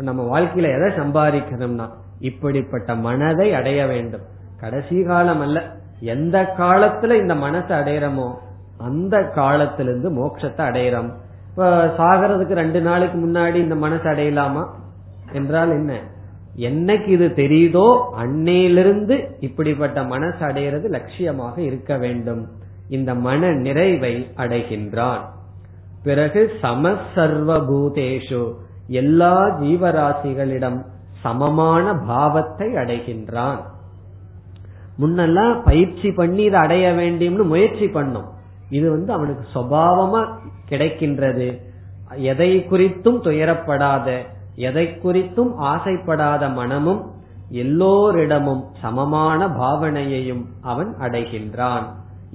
நம்ம வாழ்க்கையில எதை சம்பாதிக்கணும்னா இப்படிப்பட்ட மனதை அடைய வேண்டும். கடைசி காலம் அல்ல, எந்த காலத்துல இந்த மனசை அடையிறமோ அந்த காலத்திலிருந்து மோட்சத்தை அடையிறோம். இப்ப சாகிறதுக்கு ரெண்டு நாளுக்கு முன்னாடி இந்த மனசை அடையலாமா என்றால் என்ன? என்னைக்கு இது தெரியுதோ அன்னையிலிருந்து இப்படிப்பட்ட மனசு அடையிறது லட்சியமாக இருக்க வேண்டும். இந்த மன நிறைவை அடைகின்றான். பிறகு சமசர்வபூதேஷு, எல்லா ஜீவராசிகளிடம் சமமான பாவத்தை அடைகின்றான். முன்னெல்லாம் பயிற்சி பண்ணி இதை அடைய வேண்டும்னு முயற்சி பண்ணும். இது வந்து அவனுக்கு சுபாவமா கிடைக்கின்றது. எதை குறித்தும் துயரப்படாத, எதை குறித்தும் ஆசைப்படாத மனமும் எல்லோரிடமும் சமமான பாவனையையும் அவன் அடைகின்றான்.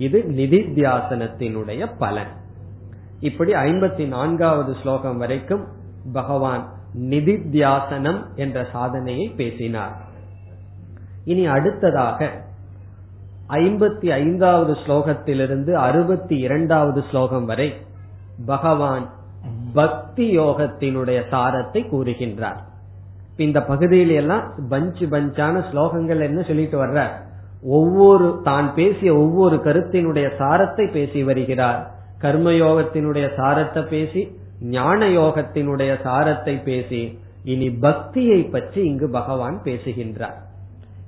இது நிதித்தியாசனத்தினுடைய பலன். இப்படி ஐம்பத்தி நான்காவது ஸ்லோகம் வரைக்கும் பகவான் நிதித்தியாசனம் என்ற சாதனையை பேசினார். இனி அடுத்ததாக ஐம்பத்தி ஐந்தாவது ஸ்லோகத்திலிருந்து அறுபத்தி இரண்டாவது ஸ்லோகம் வரை பகவான் பக்தி யோகத்தினுடைய சாரத்தை கூறுகின்றார். இந்த பகுதியில எல்லாம் பஞ்சு பஞ்சான ஸ்லோகங்கள் என்ன சொல்லிட்டு வர்ற, ஒவ்வொரு தான் பேசிய ஒவ்வொரு கருத்தினுடைய சாரத்தை பேசி வருகிறார். கர்மயோகத்தினுடைய சாரத்தை பேசி, ஞான யோகத்தினுடைய சாரத்தை பேசி, இனி பக்தியை பற்றி இங்கு பகவான் பேசுகின்றார்.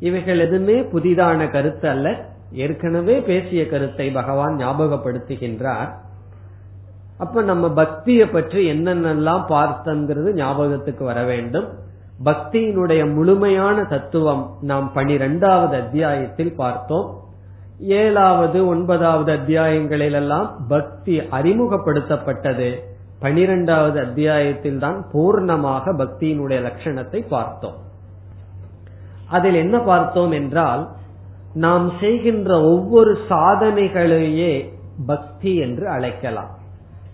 இவைகள் எதுவுமே புதிதான கருத்து அல்ல, ஏற்கனவே பேசிய கருத்தை பகவான் ஞாபகப்படுத்துகின்றார். அப்ப நம்ம பக்தியை பற்றி என்னென்னலாம் பார்த்தங்கிறது ஞாபகத்துக்கு வர வேண்டும். பக்தியினுடைய முழுமையான தத்துவம் நாம் பனிரெண்டாவது அத்தியாயத்தில் பார்த்தோம். ஏழாவது ஒன்பதாவது அத்தியாயங்களிலெல்லாம் பக்தி அறிமுகப்படுத்தப்பட்டது. பனிரெண்டாவது அத்தியாயத்தில் தான் பூர்ணமாக பக்தியினுடைய லட்சணத்தை பார்த்தோம். அதில் என்ன பார்த்தோம் என்றால், நாம் செய்கின்ற ஒவ்வொரு சாதனைகளையே பக்தி என்று அழைக்கலாம்.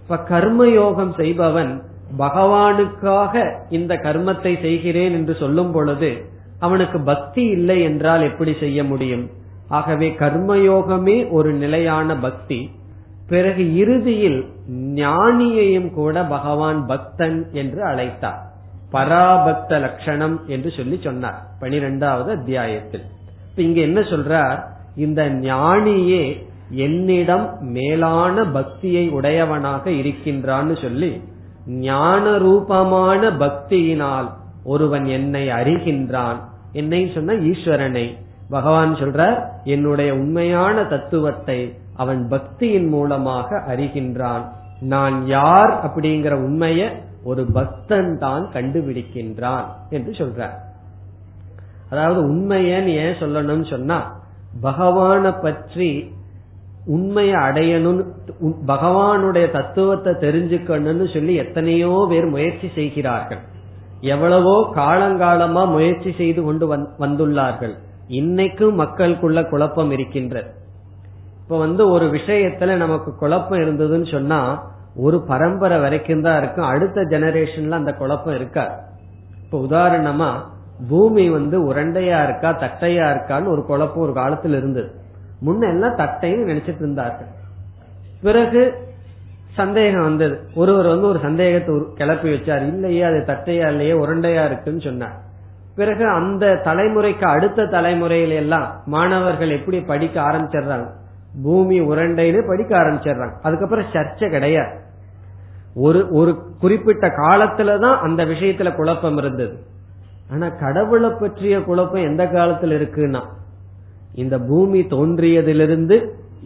இப்ப கர்மயோகம் செய்பவன் பகவானுக்காக இந்த கர்மத்தை செய்கிறேன் என்று சொல்லும் பொழுது அவனுக்கு பக்தி இல்லை என்றால் எப்படி செய்ய முடியும்? ஆகவே கர்மயோகமே ஒரு நிலையான பக்தி. பிறகு இறுதியில் ஞானியையும் கூட பகவான் பக்தன் என்று அழைத்தார். பராபக்த லட்சணம் என்று சொல்லி சொன்னார் பனிரெண்டாவது அத்தியாயத்தில். இப்ப இங்க என்ன சொல்றார், இந்த ஞானியே என்னிடம் மேலான பக்தியை உடையவனாக இருக்கின்றான்னு சொல்லி, ஞான ரூபமான பக்தியினால் ஒருவன் என்னை அறிகின்றான். என்னை சொன்ன ஈஸ்வரனை பகவான் சொல்ற, என்னுடைய உண்மையான தத்துவத்தை அவன் பக்தியின் மூலமாக அறிகின்றான். நான் யார் அப்படிங்கிற உண்மையை ஒரு பக்தன் தான் கண்டுபிடிக்கின்றான் என்று சொல்றார். அதாவது உண்மையன்னு ஏன் சொல்லணும்னு சொன்னா, பகவானை பற்றி உண்மையை அடையணும், பகவானுடைய தத்துவத்தை தெரிஞ்சுக்கணும்னு சொல்லி எத்தனையோ பேர் முயற்சி செய்கிறார்கள். எவ்வளவோ காலங்காலமா முயற்சி செய்து கொண்டு வந்துள்ளார்கள். இன்னைக்கும் மக்களுக்குள்ள குழப்பம் இருக்கின்றது. இப்ப வந்து ஒரு விஷயத்துல நமக்கு குழப்பம் இருந்ததுன்னு சொன்னா ஒரு பரம்பரை வரைக்கும் தான் இருக்கும். அடுத்த ஜெனரேஷன்ல அந்த குழப்பம் இருக்கா? இப்ப உதாரணமா பூமி வந்து உரண்டையா இருக்கா தட்டையா இருக்கான்னு ஒரு குழப்பம் ஒரு காலத்துல இருந்தது. முன்னெல்லாம் தட்டைன்னு நினைச்சிட்டு இருந்தார்கள். பிறகு சந்தேகம் வந்தது. ஒருவர் வந்து ஒரு சந்தேகத்தை கிளப்பி வச்சார், இல்லையே அது தட்டையா இல்லையே உரண்டையா இருக்குன்னு சொன்னார். பிறகு அந்த தலைமுறைக்கு அடுத்த தலைமுறையில எல்லாம் மாணவர்கள் எப்படி படிக்க ஆரம்பிச்சிடுறாங்க, பூமி உரண்டைன்னு படிக்க ஆரம்பிச்சிடுறாங்க. அதுக்கப்புறம் சர்ச்சை கிடையாது. ஒரு ஒரு குறிப்பிட்ட காலத்துலதான் அந்த விஷயத்துல குழப்பம் இருந்தது. ஆனா கடவுளை பற்றிய குழப்பம் எந்த காலத்துல இருக்குன்னா, இந்த பூமி தோன்றியதிலிருந்து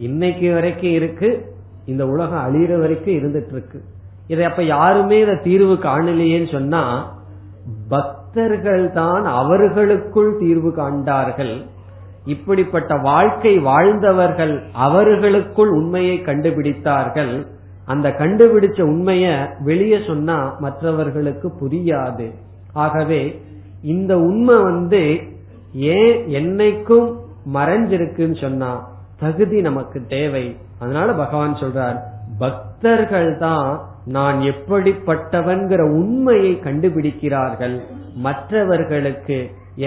இன்னைக்கு வரைக்கும் இருக்கு, இந்த உலகம் அழியிற வரைக்கும் இருந்துட்டு இருக்கு. இதை அப்ப யாருமே இதை தீர்வு காணலையேன்னு சொன்னா, பக்தர்கள் தான் அவர்களுக்குள் தீர்வு காண்டார்கள். இப்படிப்பட்ட வாழ்க்கை வாழ்ந்தவர்கள் அவர்களுக்குள் உண்மையை கண்டுபிடித்தார்கள். அந்த கண்டுபிடிச்ச உண்மைய வெளியே சொன்னா மற்றவர்களுக்கு புரியாது. ஆகவே இந்த உண்மை வந்து ஏன் என்னைக்கும் மறைஞ்சிருக்குன்னு சொன்னா தகுதி நமக்கு தேவை. அதனால பகவான் சொல்றார், பக்தர்கள் தான் நான் எப்படிப்பட்டவன்கிற உண்மையை கண்டுபிடிக்கிறார்கள். மற்றவர்களுக்கு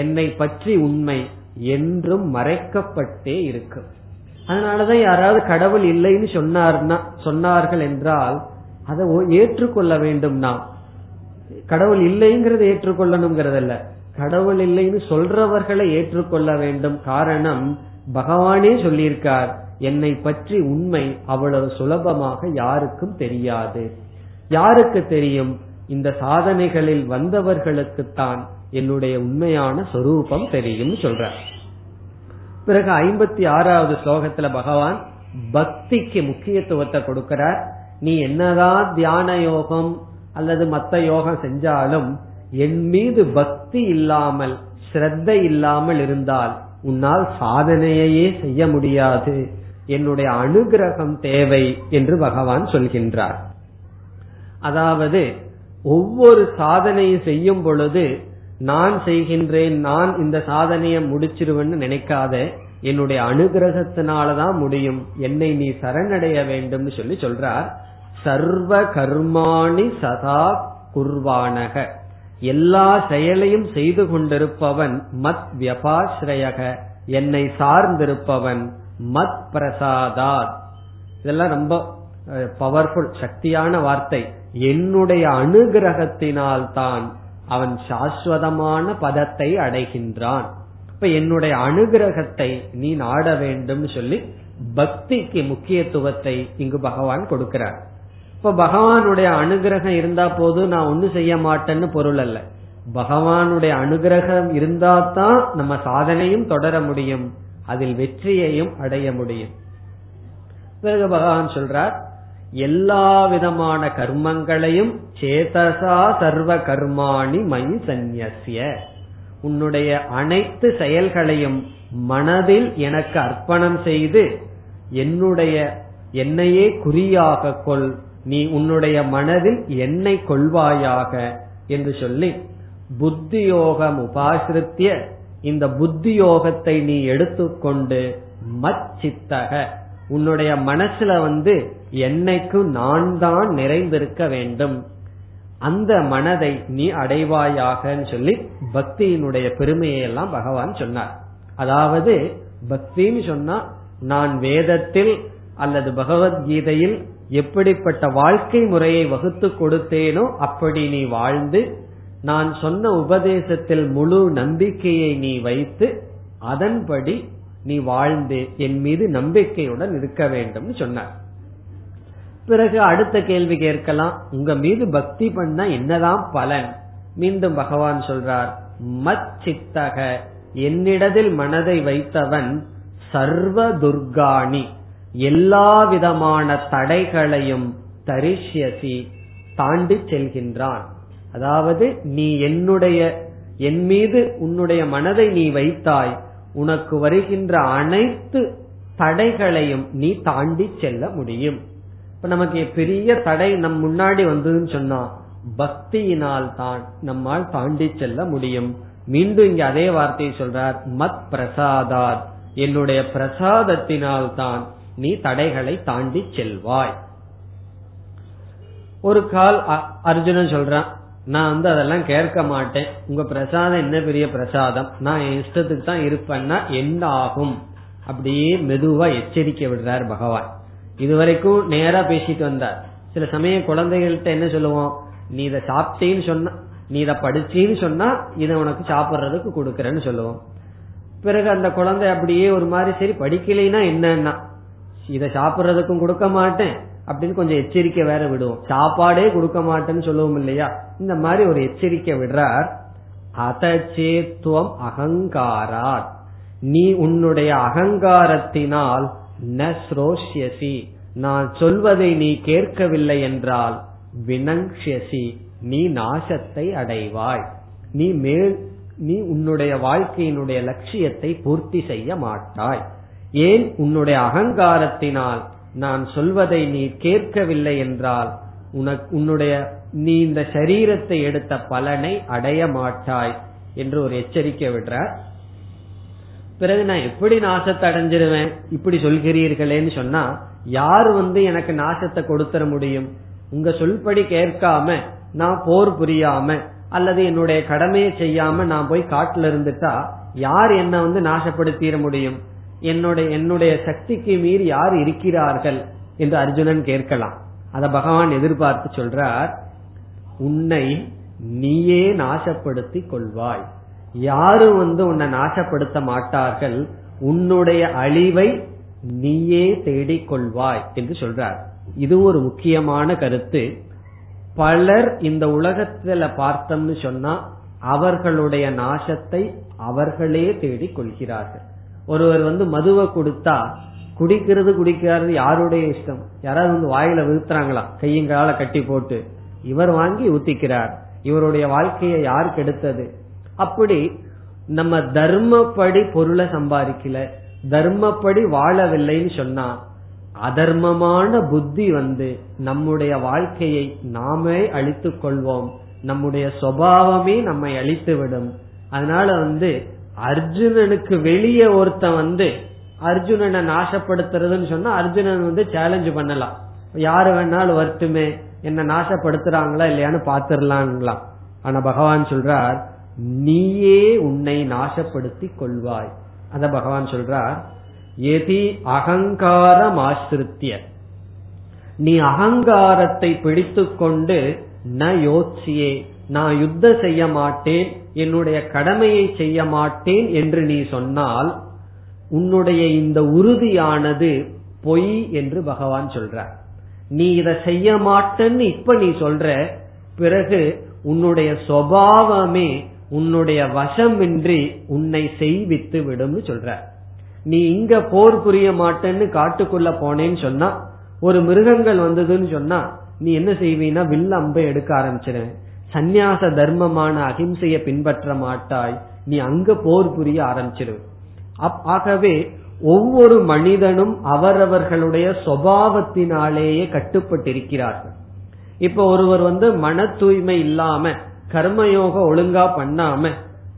என்னை பற்றி உண்மை என்றும் மறைக்கப்பட்டே இருக்கும். அதனாலதான் யாராவது கடவுள் இல்லைன்னு சொன்னார்னா சொன்னார்கள் என்றால் அதை ஏற்றுக்கொள்ள வேண்டும். நாம் கடவுள் இல்லைங்கிறத ஏற்றுக்கொள்ளணுங்கிறதல்ல, கடவுள் இல்லைன்னு சொல்றவர்களை ஏற்றுக்கொள்ள வேண்டும். காரணம், பகவானே சொல்லியிருக்கார், என்னை பற்றி உண்மை அவ்வளவு சுலபமாக யாருக்கும் தெரியாது. யாருக்கு தெரியும்? இந்த சாதனைகளில் வந்தவர்களுக்குத்தான் என்னுடைய உண்மையான சொரூபம் தெரியும் சொல்றார். பிறகு ஐம்பத்தி ஆறாவது ஸ்லோகத்துல பகவான் பக்திக்கு முக்கியத்துவத்தை கொடுக்கிறார். நீ என்னதான் தியான யோகம் அல்லது மத்த யோகம் செஞ்சாலும் என் மீது பக்தி இல்லாமல் ஸ்ரத்தை இல்லாமல் இருந்தால் உன்னால் சாதனையே செய்ய முடியாது, என்னுடைய அனுகிரகம் தேவை என்று பகவான் சொல்கின்றார். அதாவது ஒவ்வொரு சாதனையை செய்யும் பொழுது நான் செய்கின்றேன், நான் இந்த சாதனையை முடிச்சிருவேன்னு நினைக்காத, என்னுடைய அனுகிரகத்தினாலதான் முடியும், என்னை நீ சரணடைய வேண்டும் சொல்லி சொல்றார். சர்வ கர்மாணி சதா குர்வானக, எல்லா செயலையும் செய்து கொண்டிருப்பவன், மத் வியபாஸ்ரயக, என்னை சார்ந்திருப்பவன், மத் பிரசாதாத், இதெல்லாம் ரொம்ப பவர்ஃபுல் சக்தியான வார்த்தை, என்னுடைய அனுகிரகத்தினால் தான் அவன் சாஸ்வதமான பதத்தை அடைகின்றான். இப்ப என்னுடைய அனுகிரகத்தை நீ நாட வேண்டும் சொல்லி பக்திக்கு முக்கியத்துவத்தை இங்கு பகவான் கொடுக்கிறார். இப்ப பகவானுடைய அனுகிரகம் இருந்தா போது நான் ஒன்னும் செய்ய மாட்டேன்னு பொருள் அல்ல. பகவானுடைய அனுகிரகம் இருந்தா தான் நம்ம சாதனையும் தொடர முடியும், அதில் வெற்றியையும் அடைய முடியும். பிறகு பகவான் சொல்றார், எல்லா விதமான கர்மங்களையும் சேதசா சர்வ கர்மாணி மயி சந்நியஸ்ய, உன்னுடைய அனைத்து செயல்களையும் மனதில் எனக்கு அர்ப்பணம் செய்து என்னுடைய என்னையே குறியாக கொள், நீ உன்னுடைய மனதில் என்னை கொள்வாயாக என்று சொல்லி புத்தியோகம் உபாசிருத்திய, இந்த புத்தியோகத்தை நீ எடுத்துக்கொண்டு மச்சித்தக, உன்னுடைய மனசுல வந்து என்னைக்கு நான் தான் நிறைந்திருக்க வேண்டும், அந்த மனதை நீ அடைவாயாகன்னு சொல்லி பக்தியினுடைய பெருமையை எல்லாம் பகவான் சொன்னார். அதாவது பக்தின்னு சொன்னா நான் வேதத்தில் அல்லது பகவத்கீதையில் எப்படிப்பட்ட வாழ்க்கை முறையை வகுத்து கொடுத்தேனோ அப்படி நீ வாழ்ந்து, நான் சொன்ன உபதேசத்தில் முழு நம்பிக்கையை நீ வைத்து அதன்படி நீ வாழ்ந்து என் மீது நம்பிக்கையுடன் இருக்க வேண்டும் சொன்னார். பிறகு அடுத்த கேள்வி கேட்கலாம், உங்க மீது பக்தி பண்ண என்னதான் பலன்? மீண்டும் பகவான் சொல்றார், மச்சித்தக, என்னிடத்தில் மனதை வைத்தவன், சர்வ துர்காணி, எல்லா விதமான தடைகளையும் தரிஷ்யசி, தாண்டி செல்கின்றான். அதாவது நீ என்னுடைய என் மீது உன்னுடைய மனதை நீ வைத்தாய், உனக்கு வருகின்ற அனைத்து தடைகளையும் நீ தாண்டி செல்ல முடியும். இப்ப நமக்கு பெரிய தடை நம் முன்னாடி வந்ததுன்னு சொன்னா பக்தியினால் தான் நம்மால் தாண்டி செல்ல முடியும். மீண்டும் இங்க அதே வார்த்தையை சொல்றார், மத் பிரசாதார், என்னுடைய பிரசாதத்தினால் தான் நீ தடைகளை தாண்டி செல்வாய். ஒரு கால் அர்ஜுனன் சொல்றான், நான் வந்து அதெல்லாம் கேட்க மாட்டேன், உங்க பிரசாதம் என்ன பெரிய பிரசாதம், நான் என் இஷ்டத்துக்கு தான் இருப்பேன்னா என்ன ஆகும்? அப்படியே மெதுவா எச்சரிக்கை விடுறார் பகவான். இதுவரைக்கும் நேரா பேசிட்டு வந்தார். சில சமயம் குழந்தைகள்கிட்ட என்ன சொல்லுவோம், நீ இதை சாப்பிட்டேன்னு சொன்னா, நீ இதை படிச்சேன்னு சொன்னா இதை உனக்கு சாப்பிட்றதுக்கு கொடுக்கறன்னு சொல்லுவோம். பிறகு அந்த குழந்தை அப்படியே ஒரு மாதிரி, சரி படிக்கலைன்னா என்னன்னா இதை சாப்பிட்றதுக்கும் கொடுக்க மாட்டேன் அப்படின்னு கொஞ்சம் எச்சரிக்கை வேற விடுவோம். சாப்பாடே கொடுக்க மாட்டேன்னு சொல்லுவோம் இல்லையா? இந்த மாதிரி ஒரு எச்சரிக்கை விடுறார். அதச்சேத்துவம் அகங்காரா, நீ உன்னுடைய அகங்காரத்தினால் நஸ்ரோஷ்யசி, நான் சொல்வதை நீ கேட்கவில்லை என்றால் வினங்ஷ்யசி, நீ நாசத்தை அடைவாய், நீ மேல் நீ உன்னுடைய வாழ்க்கையினுடைய லட்சியத்தை பூர்த்தி செய்ய மாட்டாய். ஏன்? உன்னுடைய அகங்காரத்தினால் நான் சொல்வதை நீ கேட்கவில்லை என்றால் உனக்கு உன்னுடைய நீ இந்த சரீரத்தை எடுத்த பலனை அடைய மாட்டாய் என்று ஒரு எச்சரிக்கை விடுறார். பிறகு நான் எப்படி நாசத்தை அடைஞ்சிருவேன் இப்படி சொல்கிறீர்களேன்னு சொன்னா யார் வந்து எனக்கு நாசத்தை கொடுத்துட முடியும்? உங்க சொல்படி கேட்காம நான் போர் புரியாம அல்லது என்னுடைய கடமையை செய்யாம நான் போய் காட்டுல இருந்துட்டா யார் என்ன வந்து நாசப்படுத்திட முடியும்? என்னுடைய என்னுடைய சக்திக்கு மீறி யார் இருக்கிறார்கள் என்று அர்ஜுனன் கேட்கலாம். அத பகவான் எதிர்பார்த்து சொல்றார், உன்னை நீயே நாசப்படுத்தி கொள்வாய், யாரும் வந்து உன்னை நாசப்படுத்த மாட்டார்கள், உன்னுடைய அழிவை நீயே தேடிக் கொள்வாய் என்று சொல்றார். இது ஒரு முக்கியமான கருத்து. பலர் இந்த உலகத்துல பார்த்தம்னு சொன்னா அவர்களுடைய நாசத்தை அவர்களே தேடிக் கொள்கிறார்கள். ஒருவர் வந்து மதுவை கொடுத்தா குடிக்கிறது குடிக்கிறது யாருடைய இஷ்டம். யாராவது வந்து வாயில விழுத்துறாங்களா கையங்கால கட்டி போட்டு, இவர் வாங்கி ஊத்திக்கிறார். இவருடைய வாழ்க்கையை யார் கெடுத்தது? அப்படி நம்ம தர்மப்படி பொருளை சம்பாதிக்கல, தர்மப்படி வாழவில்லைன்னு சொன்னா அதர்மமான புத்தி வந்து நம்முடைய வாழ்க்கையை நாமே அழித்துக் கொள்வோம், நம்முடைய சுபாவமே நம்மை அழித்து விடும். அதனால வந்து அர்ஜுனனுக்கு வெளியே ஒருத்த வந்து அர்ஜுனனை நாசப்படுத்துறதுன்னு சொன்னா அர்ஜுனன் வந்து சேலஞ்சு பண்ணலாம், யாரு வேணாலும் வருத்துமே என்ன நாசப்படுத்துறாங்களா இல்லையான்னு பாத்துரலாங்களா. ஆனா பகவான் சொல்றார், நீயே உன்னை நாசப்படுத்தி கொள்வாய். அத பகவான் சொல்றார், ஏதி அகங்காரம் ஆசிரித்திய, நீ அகங்காரத்தை பிடித்து கொண்டு ந யோசியே, நான் யுத்த செய்ய மாட்டேன், என்னுடைய கடமையை செய்ய மாட்டேன் என்று நீ சொன்னால் உன்னுடைய இந்த உறுதியானது பொய் என்று பகவான் சொல்றார். நீ இதை செய்ய மாட்டேன்னு இப்ப நீ சொல்ற, பிறகு உன்னுடைய சுபாவமே உன்னுடைய வசமின்றி உன்னை செய்வித்து விடும் சொல்ற. நீ இங்க போர் புரிய மாட்டேன்னு காட்டுக்குள்ள போனேன்னு சொன்னா, ஒரு மிருகங்கள் வந்ததுன்னு சொன்னா நீ என்ன செய்வீனா வில் அம்பை எடுக்க ஆரம்பிச்சிரு. சந்நியாச தர்மமான அகிம்சையை பின்பற்ற மாட்டாய், நீ அங்க போர் புரிய ஆரம்பிச்சிரு. ஆகவே ஒவ்வொரு மனிதனும் அவரவர்களுடைய சுபாவத்தினாலேயே கட்டுப்பட்டிருக்கிறார்கள். இப்ப ஒருவர் வந்து மன தூய்மை இல்லாம கர்மயோக ஒழுங்கா பண்ணாம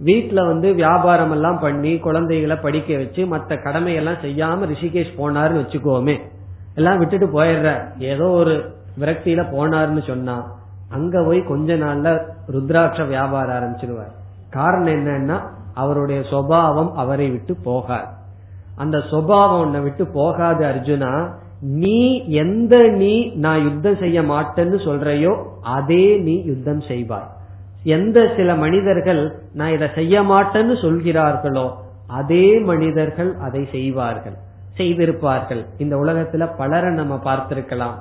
வீட்டுல வந்து வியாபாரம் எல்லாம் பண்ணி குழந்தைகளை படிக்க வச்சு மத்த கடமையெல்லாம் செய்யாம ரிஷிகேஷ் போனாருன்னு வச்சுக்கோமே, எல்லாம் விட்டுட்டு போயிடுற, ஏதோ ஒரு விரக்தியில போனாருன்னு சொன்னா அங்க போய் கொஞ்ச நாள்ல ருத்ராட்ச வியாபாரம் ஆரம்பிச்சிருவார். காரணம் என்னன்னா அவருடைய சுபாவம் அவரை விட்டு போகாது. அந்த சுபாவம் உன்னை விட்டு போகாது அர்ஜுனா, நீ எந்த நீ நான் யுத்தம் செய்ய மாட்டேன்னு சொல்றையோ அதே நீ யுத்தம் செய்வாய். எந்த சில மனிதர்கள் நான் இதை செய்ய மாட்டேன்னு சொல்கிறார்களோ அதே மனிதர்கள் அதை செய்வார்கள், செய்திருப்பார்கள். இந்த உலகத்துல பலரை நம்ம பார்த்திருக்கலாம்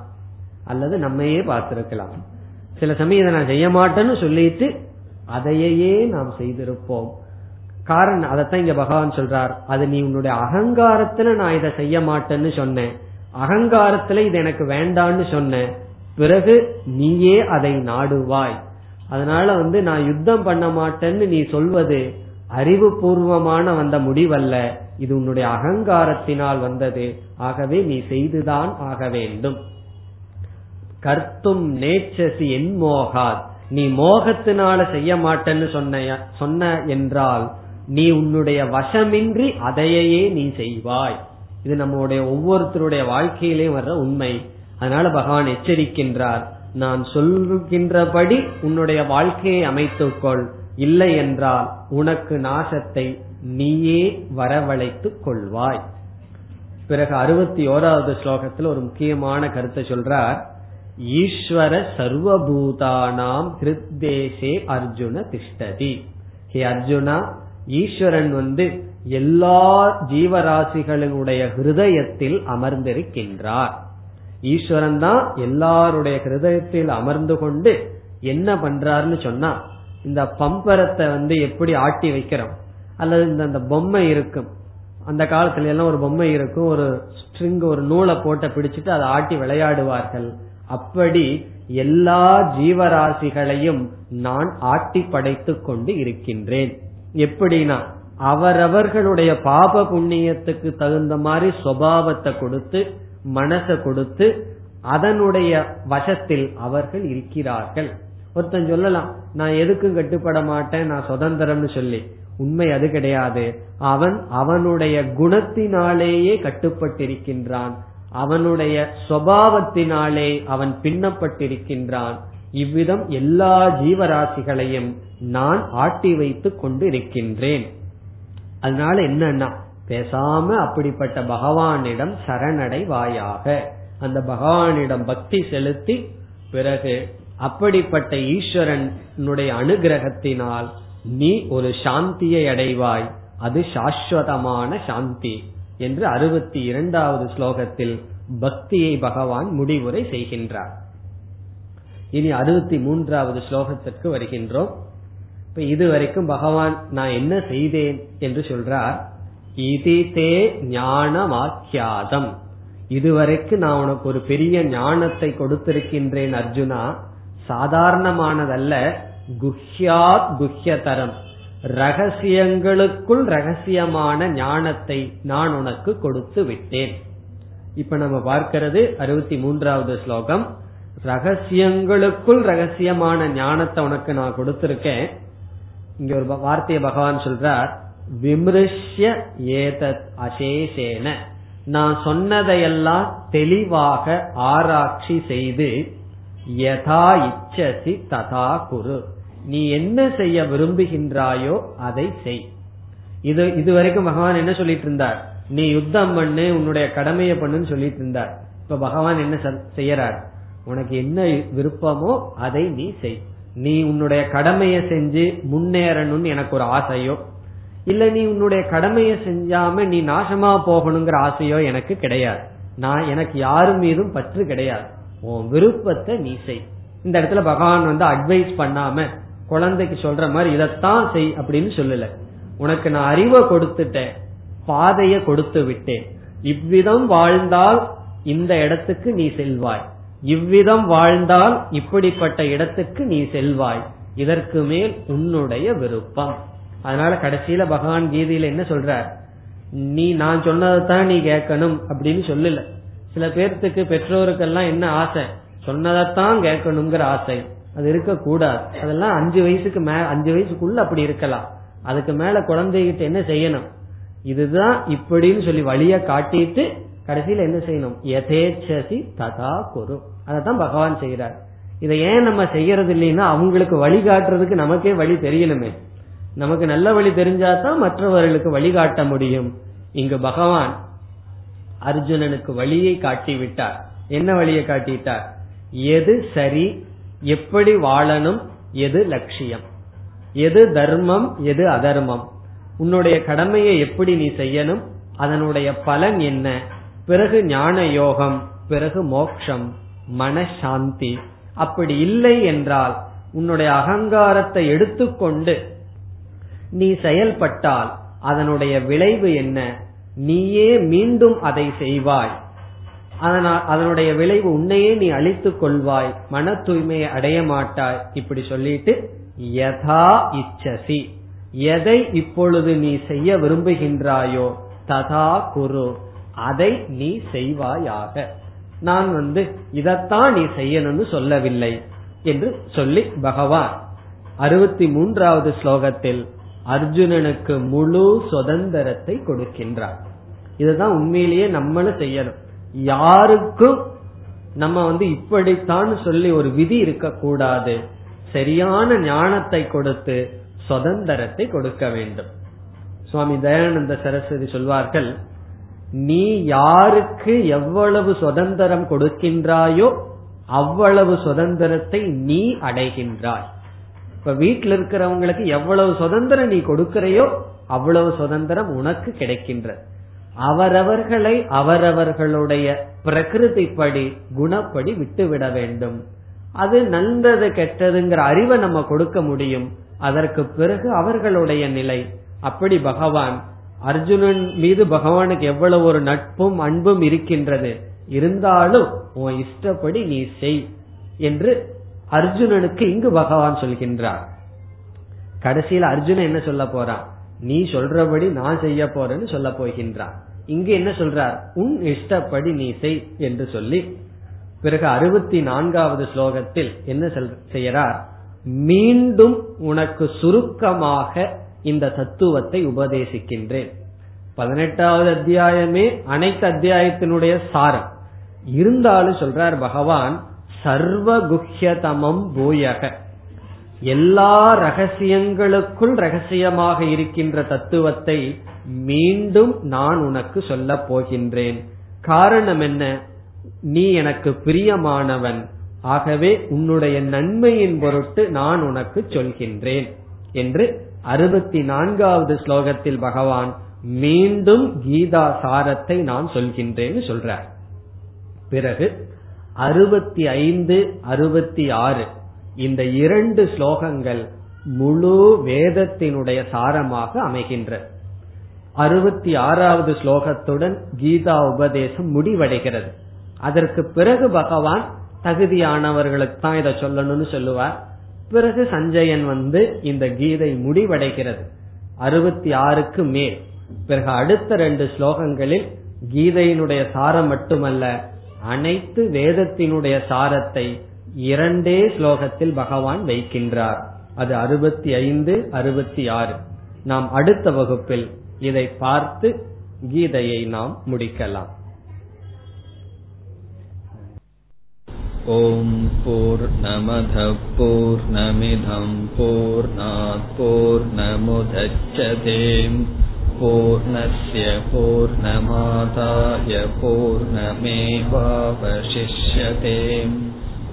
அல்லது நம்மையே பார்த்திருக்கலாம். சில சமயம் இதை நான் செய்ய மாட்டேன்னு சொல்லிட்டு அதையே நாம் செய்திருப்போம். காரணம் அதத்தான் இங்க பகவான் சொல்றார், அது நீ உன்னுடைய அகங்காரத்துல நான் இதை செய்ய மாட்டேன்னு சொன்னேன், அகங்காரத்துல இது எனக்கு வேண்டான்னு சொன்னேன், பிறகு நீயே அதை நாடுவாய். அதனால வந்து நான் யுத்தம் பண்ண மாட்டேன்னு நீ சொல்வது அறிவு பூர்வமான வந்த முடிவல்ல, இது உன்னுடைய அகங்காரத்தினால் வந்தது, ஆகவே நீ செய்துதான் ஆக வேண்டும். கர்த்தும் நேச்சசி என் மோகாத், நீ மோகத்தினால செய்ய மாட்டேன்னு சொன்ன சொன்ன என்றால் நீ உன்னுடைய வசமின்றி அதையே நீ செய்வாய். இது நம்முடைய ஒவ்வொருத்தருடைய வாழ்க்கையிலேயும் வர்ற உண்மை. அதனால பகவான் எச்சரிக்கின்றார், நான் சொல்கின்றபடி உன்னுடைய வாழ்க்கையை அமைத்துக்கொள், இல்லை என்றால் உனக்கு நாசத்தை நீயே வரவழைத்துக் கொள்வாய். பிறகு அறுபத்தி ஓராவது ஸ்லோகத்தில் ஒரு முக்கியமான கருத்தை சொல்றார், ஈஸ்வர சர்வபூதானாம் ஹிருத்தேசே அர்ஜுன திஷ்டதி. ஹே அர்ஜுனா, ஈஸ்வரன் வந்து எல்லா ஜீவராசிகளினுடைய ஹிருதயத்தில் அமர்ந்திருக்கின்றார். ஈஸ்வரன் தான் எல்லாருடைய ஹிருதயத்தில் அமர்ந்து கொண்டு என்ன பண்றாருன்னு சொன்னா, இந்த பம்பரத்தை வந்து எப்படி ஆட்டி வைக்கிறோம் அல்லது இந்த பொம்மை இருக்கும், அந்த காலத்துல எல்லாம் ஒரு பொம்மை இருக்கும், ஒரு ஸ்ட்ரிங் ஒரு நூலை போட்ட பிடிச்சிட்டு அதை ஆட்டி விளையாடுவார்கள். அப்படி எல்லா ஜீவராசிகளையும் நான் ஆட்டி படைத்துக் கொண்டு இருக்கின்றேன். எப்படின்னா அவரவர்களுடைய பாப புண்ணியத்துக்கு தகுந்த மாதிரி சுபாவத்தை கொடுத்து மனச கொடுத்து அதனுடைய வசத்தில் அவர்கள் இருக்கிறார்கள். ஒருத்தன் சொல்லலாம், நான் எதுக்கும் கட்டுப்பட மாட்டேன், நான் சுதந்திரம்னு சொல்லி. உண்மை அது கிடையாது. அவன் அவனுடைய குணத்தினாலேயே கட்டுப்பட்டிருக்கின்றான், அவனுடைய சுபாவத்தினாலே அவன் பின்னப்பட்டிருக்கின்றான். இவ்விதம் எல்லா ஜீவராசிகளையும் நான் ஆட்டி வைத்துக் கொண்டு இருக்கின்றேன். அதனால என்னன்னா பேசாம அப்படிப்பட்ட பகவானிடம் சரணடைவாயாக, அந்த பகவானிடம் பக்தி செலுத்தி பிறகு அப்படிப்பட்ட ஈஸ்வரனுடைய அனுகிரகத்தினால் நீ ஒரு சாந்தியை அடைவாய், அது சாஸ்வதமான சாந்தி என்று அறுபத்தி இரண்டாவது ஸ்லோகத்தில் பக்தியை பகவான் முடிவுரை செய்கின்றார். இனி அறுபத்தி மூன்றாவது ஸ்லோகத்திற்கு வருகின்றோம். இப்ப இதுவரைக்கும் பகவான் நான் என்ன செய்தேன் என்று சொல்றார். இதிதே ஞானமாக்யாதம், இதுவரைக்கும் நான் உனக்கு ஒரு பெரிய ஞானத்தை கொடுத்திருக்கின்றேன் அர்ஜுனா, சாதாரணமானதல்ல, குஹ்யாத் குஹ்யதரம், ரகசியங்களுக்குள் ரகசியமான ஞானத்தை நான் உனக்கு கொடுத்து விட்டேன். இப்ப நம்ம பார்க்கிறது அறுபத்தி மூன்றாவது ஸ்லோகம். ரகசியங்களுக்குள் ரகசியமான ஞானத்தை உனக்கு நான் கொடுத்திருக்கேன். இங்க ஒரு வார்த்தையை பகவான் சொல்றார், விமர்சிய ஏதத் அசேஷேன, நான் சொன்னதையெல்லாம் தெளிவாக ஆராய்ச்சி செய்து யதா இச்சசி ததா குரு, நீ என்ன செய்ய விரும்புகின்றாயோ அதை செய். இது இதுவரைக்கும் பகவான் என்ன சொல்லிட்டு இருந்தார், நீ யுத்தம் பண்ணு, உன்னுடைய கடமையை பண்ணுன்னு சொல்லிட்டு இருந்தார். இப்ப பகவான் என்ன செய்யறார், உனக்கு என்ன விருப்பமோ அதை நீ செய். நீ உன்னுடைய கடமையை செஞ்சு முன்னேறணும்னு எனக்கு ஒரு ஆசையோ, இல்ல நீ உன்னுடைய கடமையை செஞ்சாம நீ நாசமா போகணுங்கிற ஆசையோ எனக்கு கிடையாது. நான் எனக்கு யாரு மீதும் பற்று கிடையாது, உன் விருப்பத்தை நீ செய். இந்த இடத்துல பகவான் வந்து அட்வைஸ் பண்ணாம குழந்தைக்கு சொல்ற மாதிரி இதத்தான் செய் அப்படின்னு சொல்லல. உனக்கு நான் அறிவை கொடுத்துட்டேன், பாதையை கொடுத்து விட்டேன். இவ்விதம் வாழ்ந்தால் இந்த இடத்துக்கு நீ செல்வாய், இவ்விதம் வாழ்ந்தால் இப்படிப்பட்ட இடத்துக்கு நீ செல்வாய், இதற்கு மேல் உன்னுடைய விருப்பம். அதனால கடைசியில பகவான் கீதையில என்ன சொல்றார், நீ நான் சொன்னதான் நீ கேட்கணும் அப்படின்னு சொல்லல. சில பேர்த்துக்கு பெற்றோருக்கெல்லாம் என்ன ஆசை, சொன்னதான் கேட்கணுங்கிற ஆசை, அது இருக்க கூடாது. அதெல்லாம் அஞ்சு வயசுக்கு மேல, அஞ்சு வயசுக்குள்ள அப்படி இருக்கலாம். அதுக்கு மேல குழந்தைகிட்ட என்ன செய்யணும், இதுதான் இப்படின்னு சொல்லி வழிய காட்டிட்டு கடைசியில என்ன செய்யணும், யதேச்சசி ததா குரு, அதத்தான் பகவான் செய்யறார். இதை ஏன் நம்ம செய்யறது இல்லைன்னா, அவங்களுக்கு வழிகாட்டுறதுக்கு நமக்கே வழி தெரியணுமே. நமக்கு நல்ல வழி தெரிஞ்சாதான் மற்றவர்களுக்கு வழிகாட்ட முடியும். இங்கு பகவான் அர்ஜுனனுக்கு வழியை காட்டி விட்டார். என்ன வழியை காட்டிட்டார், எது சரி, எப்படி வாழணும், எது லட்சியம், எது தர்மம், எது அதர்மம், உன்னுடைய கடமையை எப்படி நீ செய்யணும், அதனுடைய பலன் என்ன, பிறகு ஞான யோகம், பிறகு மோட்சம், மனசாந்தி. அப்படி இல்லை என்றால் உன்னுடைய அகங்காரத்தை எடுத்துக்கொண்டு நீ செயல்பட்டால் அதனுடைய விளைவு என்ன, நீயே மீண்டும் அதை செய்வாய், அதனால் அதனுடைய விளைவு உன்னையே நீ அழித்துக் கொள்வாய், மன தூய்மையை அடைய மாட்டாய். இப்படி சொல்லிட்டு யதா இச்சசி, எதை இப்பொழுது நீ செய்ய விரும்புகின்றாயோ ததா குரு, அதை நீ செய்வாயாக. நான் வந்து இதத்தான் நீ செய்யணும்னு சொல்லவில்லை என்று சொல்லி பகவான் அறுபத்தி மூன்றாவது ஸ்லோகத்தில் அர்ஜுனனுக்கு முழு சுதந்திரத்தை கொடுக்கின்றார். இதுதான் உண்மையிலேயே நம்மளும் செய்யணும். யாருக்கும் நம்ம வந்து இப்படித்தான் சொல்லி ஒரு விதி இருக்க கூடாது. சரியான ஞானத்தை கொடுத்து சுதந்திரத்தை கொடுக்க வேண்டும். சுவாமி தயானந்த சரஸ்வதி சொல்வார்கள், நீ யாருக்கு எவ்வளவு சுதந்திரம் கொடுக்கின்றாயோ அவ்வளவு சுதந்திரத்தை நீ அடைகின்றாய். இப்ப வீட்டில் இருக்கிறவங்களுக்கு எவ்வளவு சுதந்திரம் நீ கொடுக்கிறையோ அவ்வளவு சுதந்திரம் உனக்கு கிடைக்கின்றது. அவரவர்களை அவரவர்களுடைய பிரகிருதிப்படி குணப்படி விட்டுவிட வேண்டும். அது நல்லது கெட்டதுங்கிற அறிவை நம்ம கொடுக்க முடியும். அதற்கு பிறகு அவர்களுடைய நிலை. அப்படி பகவான் அர்ஜுனன் மீது பகவானுக்கு எவ்வளவு ஒரு நட்பும் அன்பும் இருக்கின்றது. இருந்தாலும் உன் இஷ்டப்படி நீ செய் என்று அர்ஜுனனுக்கு இங்கு பகவான் சொல்கின்றார். கடைசியில் அர்ஜுனன் என்ன சொல்ல போறான், நீ சொல்றபடி நான் செய்ய போறேன்னு சொல்ல போகின்றான். இங்கு என்ன சொல்றார், உன் இஷ்டப்படி நீ செய் என்று சொல்லி பிறகு அறுபத்தி நான்காவது ஸ்லோகத்தில் என்ன செய்யறார், மீண்டும் உனக்கு சுருக்கமாக இந்த தத்துவத்தை உபதேசிக்கின்றேன். பதினெட்டாவது அத்தியாயமே அனைத்து அத்தியாயத்தினுடைய சாரம். இருந்தாலும் சொல்றார் பகவான், சர்வகுஹ்யதமம் பூயக, எல்லா ரகசியங்களுக்குள் ரகசியமாக இருக்கின்ற தத்துவத்தை மீண்டும் நான் உனக்கு சொல்ல போகின்றேன். காரணம் என்ன? நீ எனக்கு பிரியமானவன், ஆகவே உன்னுடைய நன்மையின் பொருட்டு நான் உனக்கு சொல்கின்றேன் என்று அறுபத்தி நான்காவது ஸ்லோகத்தில் பகவான் மீண்டும் கீதா சாரத்தை நான் சொல்கின்றேன்னு சொல்றார். பிறகு அறுபத்தி ஐந்து அறுபத்தி ஆறு இந்த இரண்டு ஸ்லோகங்கள் முழு வேதத்தினுடைய சாரமாக அமைகின்றது. அறுபத்தி ஆறாவது ஸ்லோகத்துடன் கீதா உபதேசம் முடிவடைகிறது. அதற்கு பிறகு பகவான் தகுதியானவர்களுக்கு தான் இதை சொல்லணும்னு சொல்லுவார். பிறகு சஞ்சயன் வந்து இந்த கீதை முடிவடைகிறது அறுபத்தி ஆறுக்கு மேல். பிறகு அடுத்த ரெண்டு ஸ்லோகங்களில் கீதையினுடைய சாரம் மட்டுமல்ல, அனைத்து வேதத்தினுடைய சாரத்தை இரண்டே ஸ்லோகத்தில் பகவான் வைக்கின்றார். அது அறுபத்தி ஐந்து அறுபத்தி ஆறு. நாம் அடுத்த வகுப்பில் இதை பார்த்து கீதையை நாம் முடிக்கலாம். ஓம் பூர்ணமத பூர்ணமிதம் பூர்ணாத் பூர்ணமுதச்யதே பூர்ணஸ்ய பூர்ணமாதாய பூர்ணமேவாவசிஷ்யதே.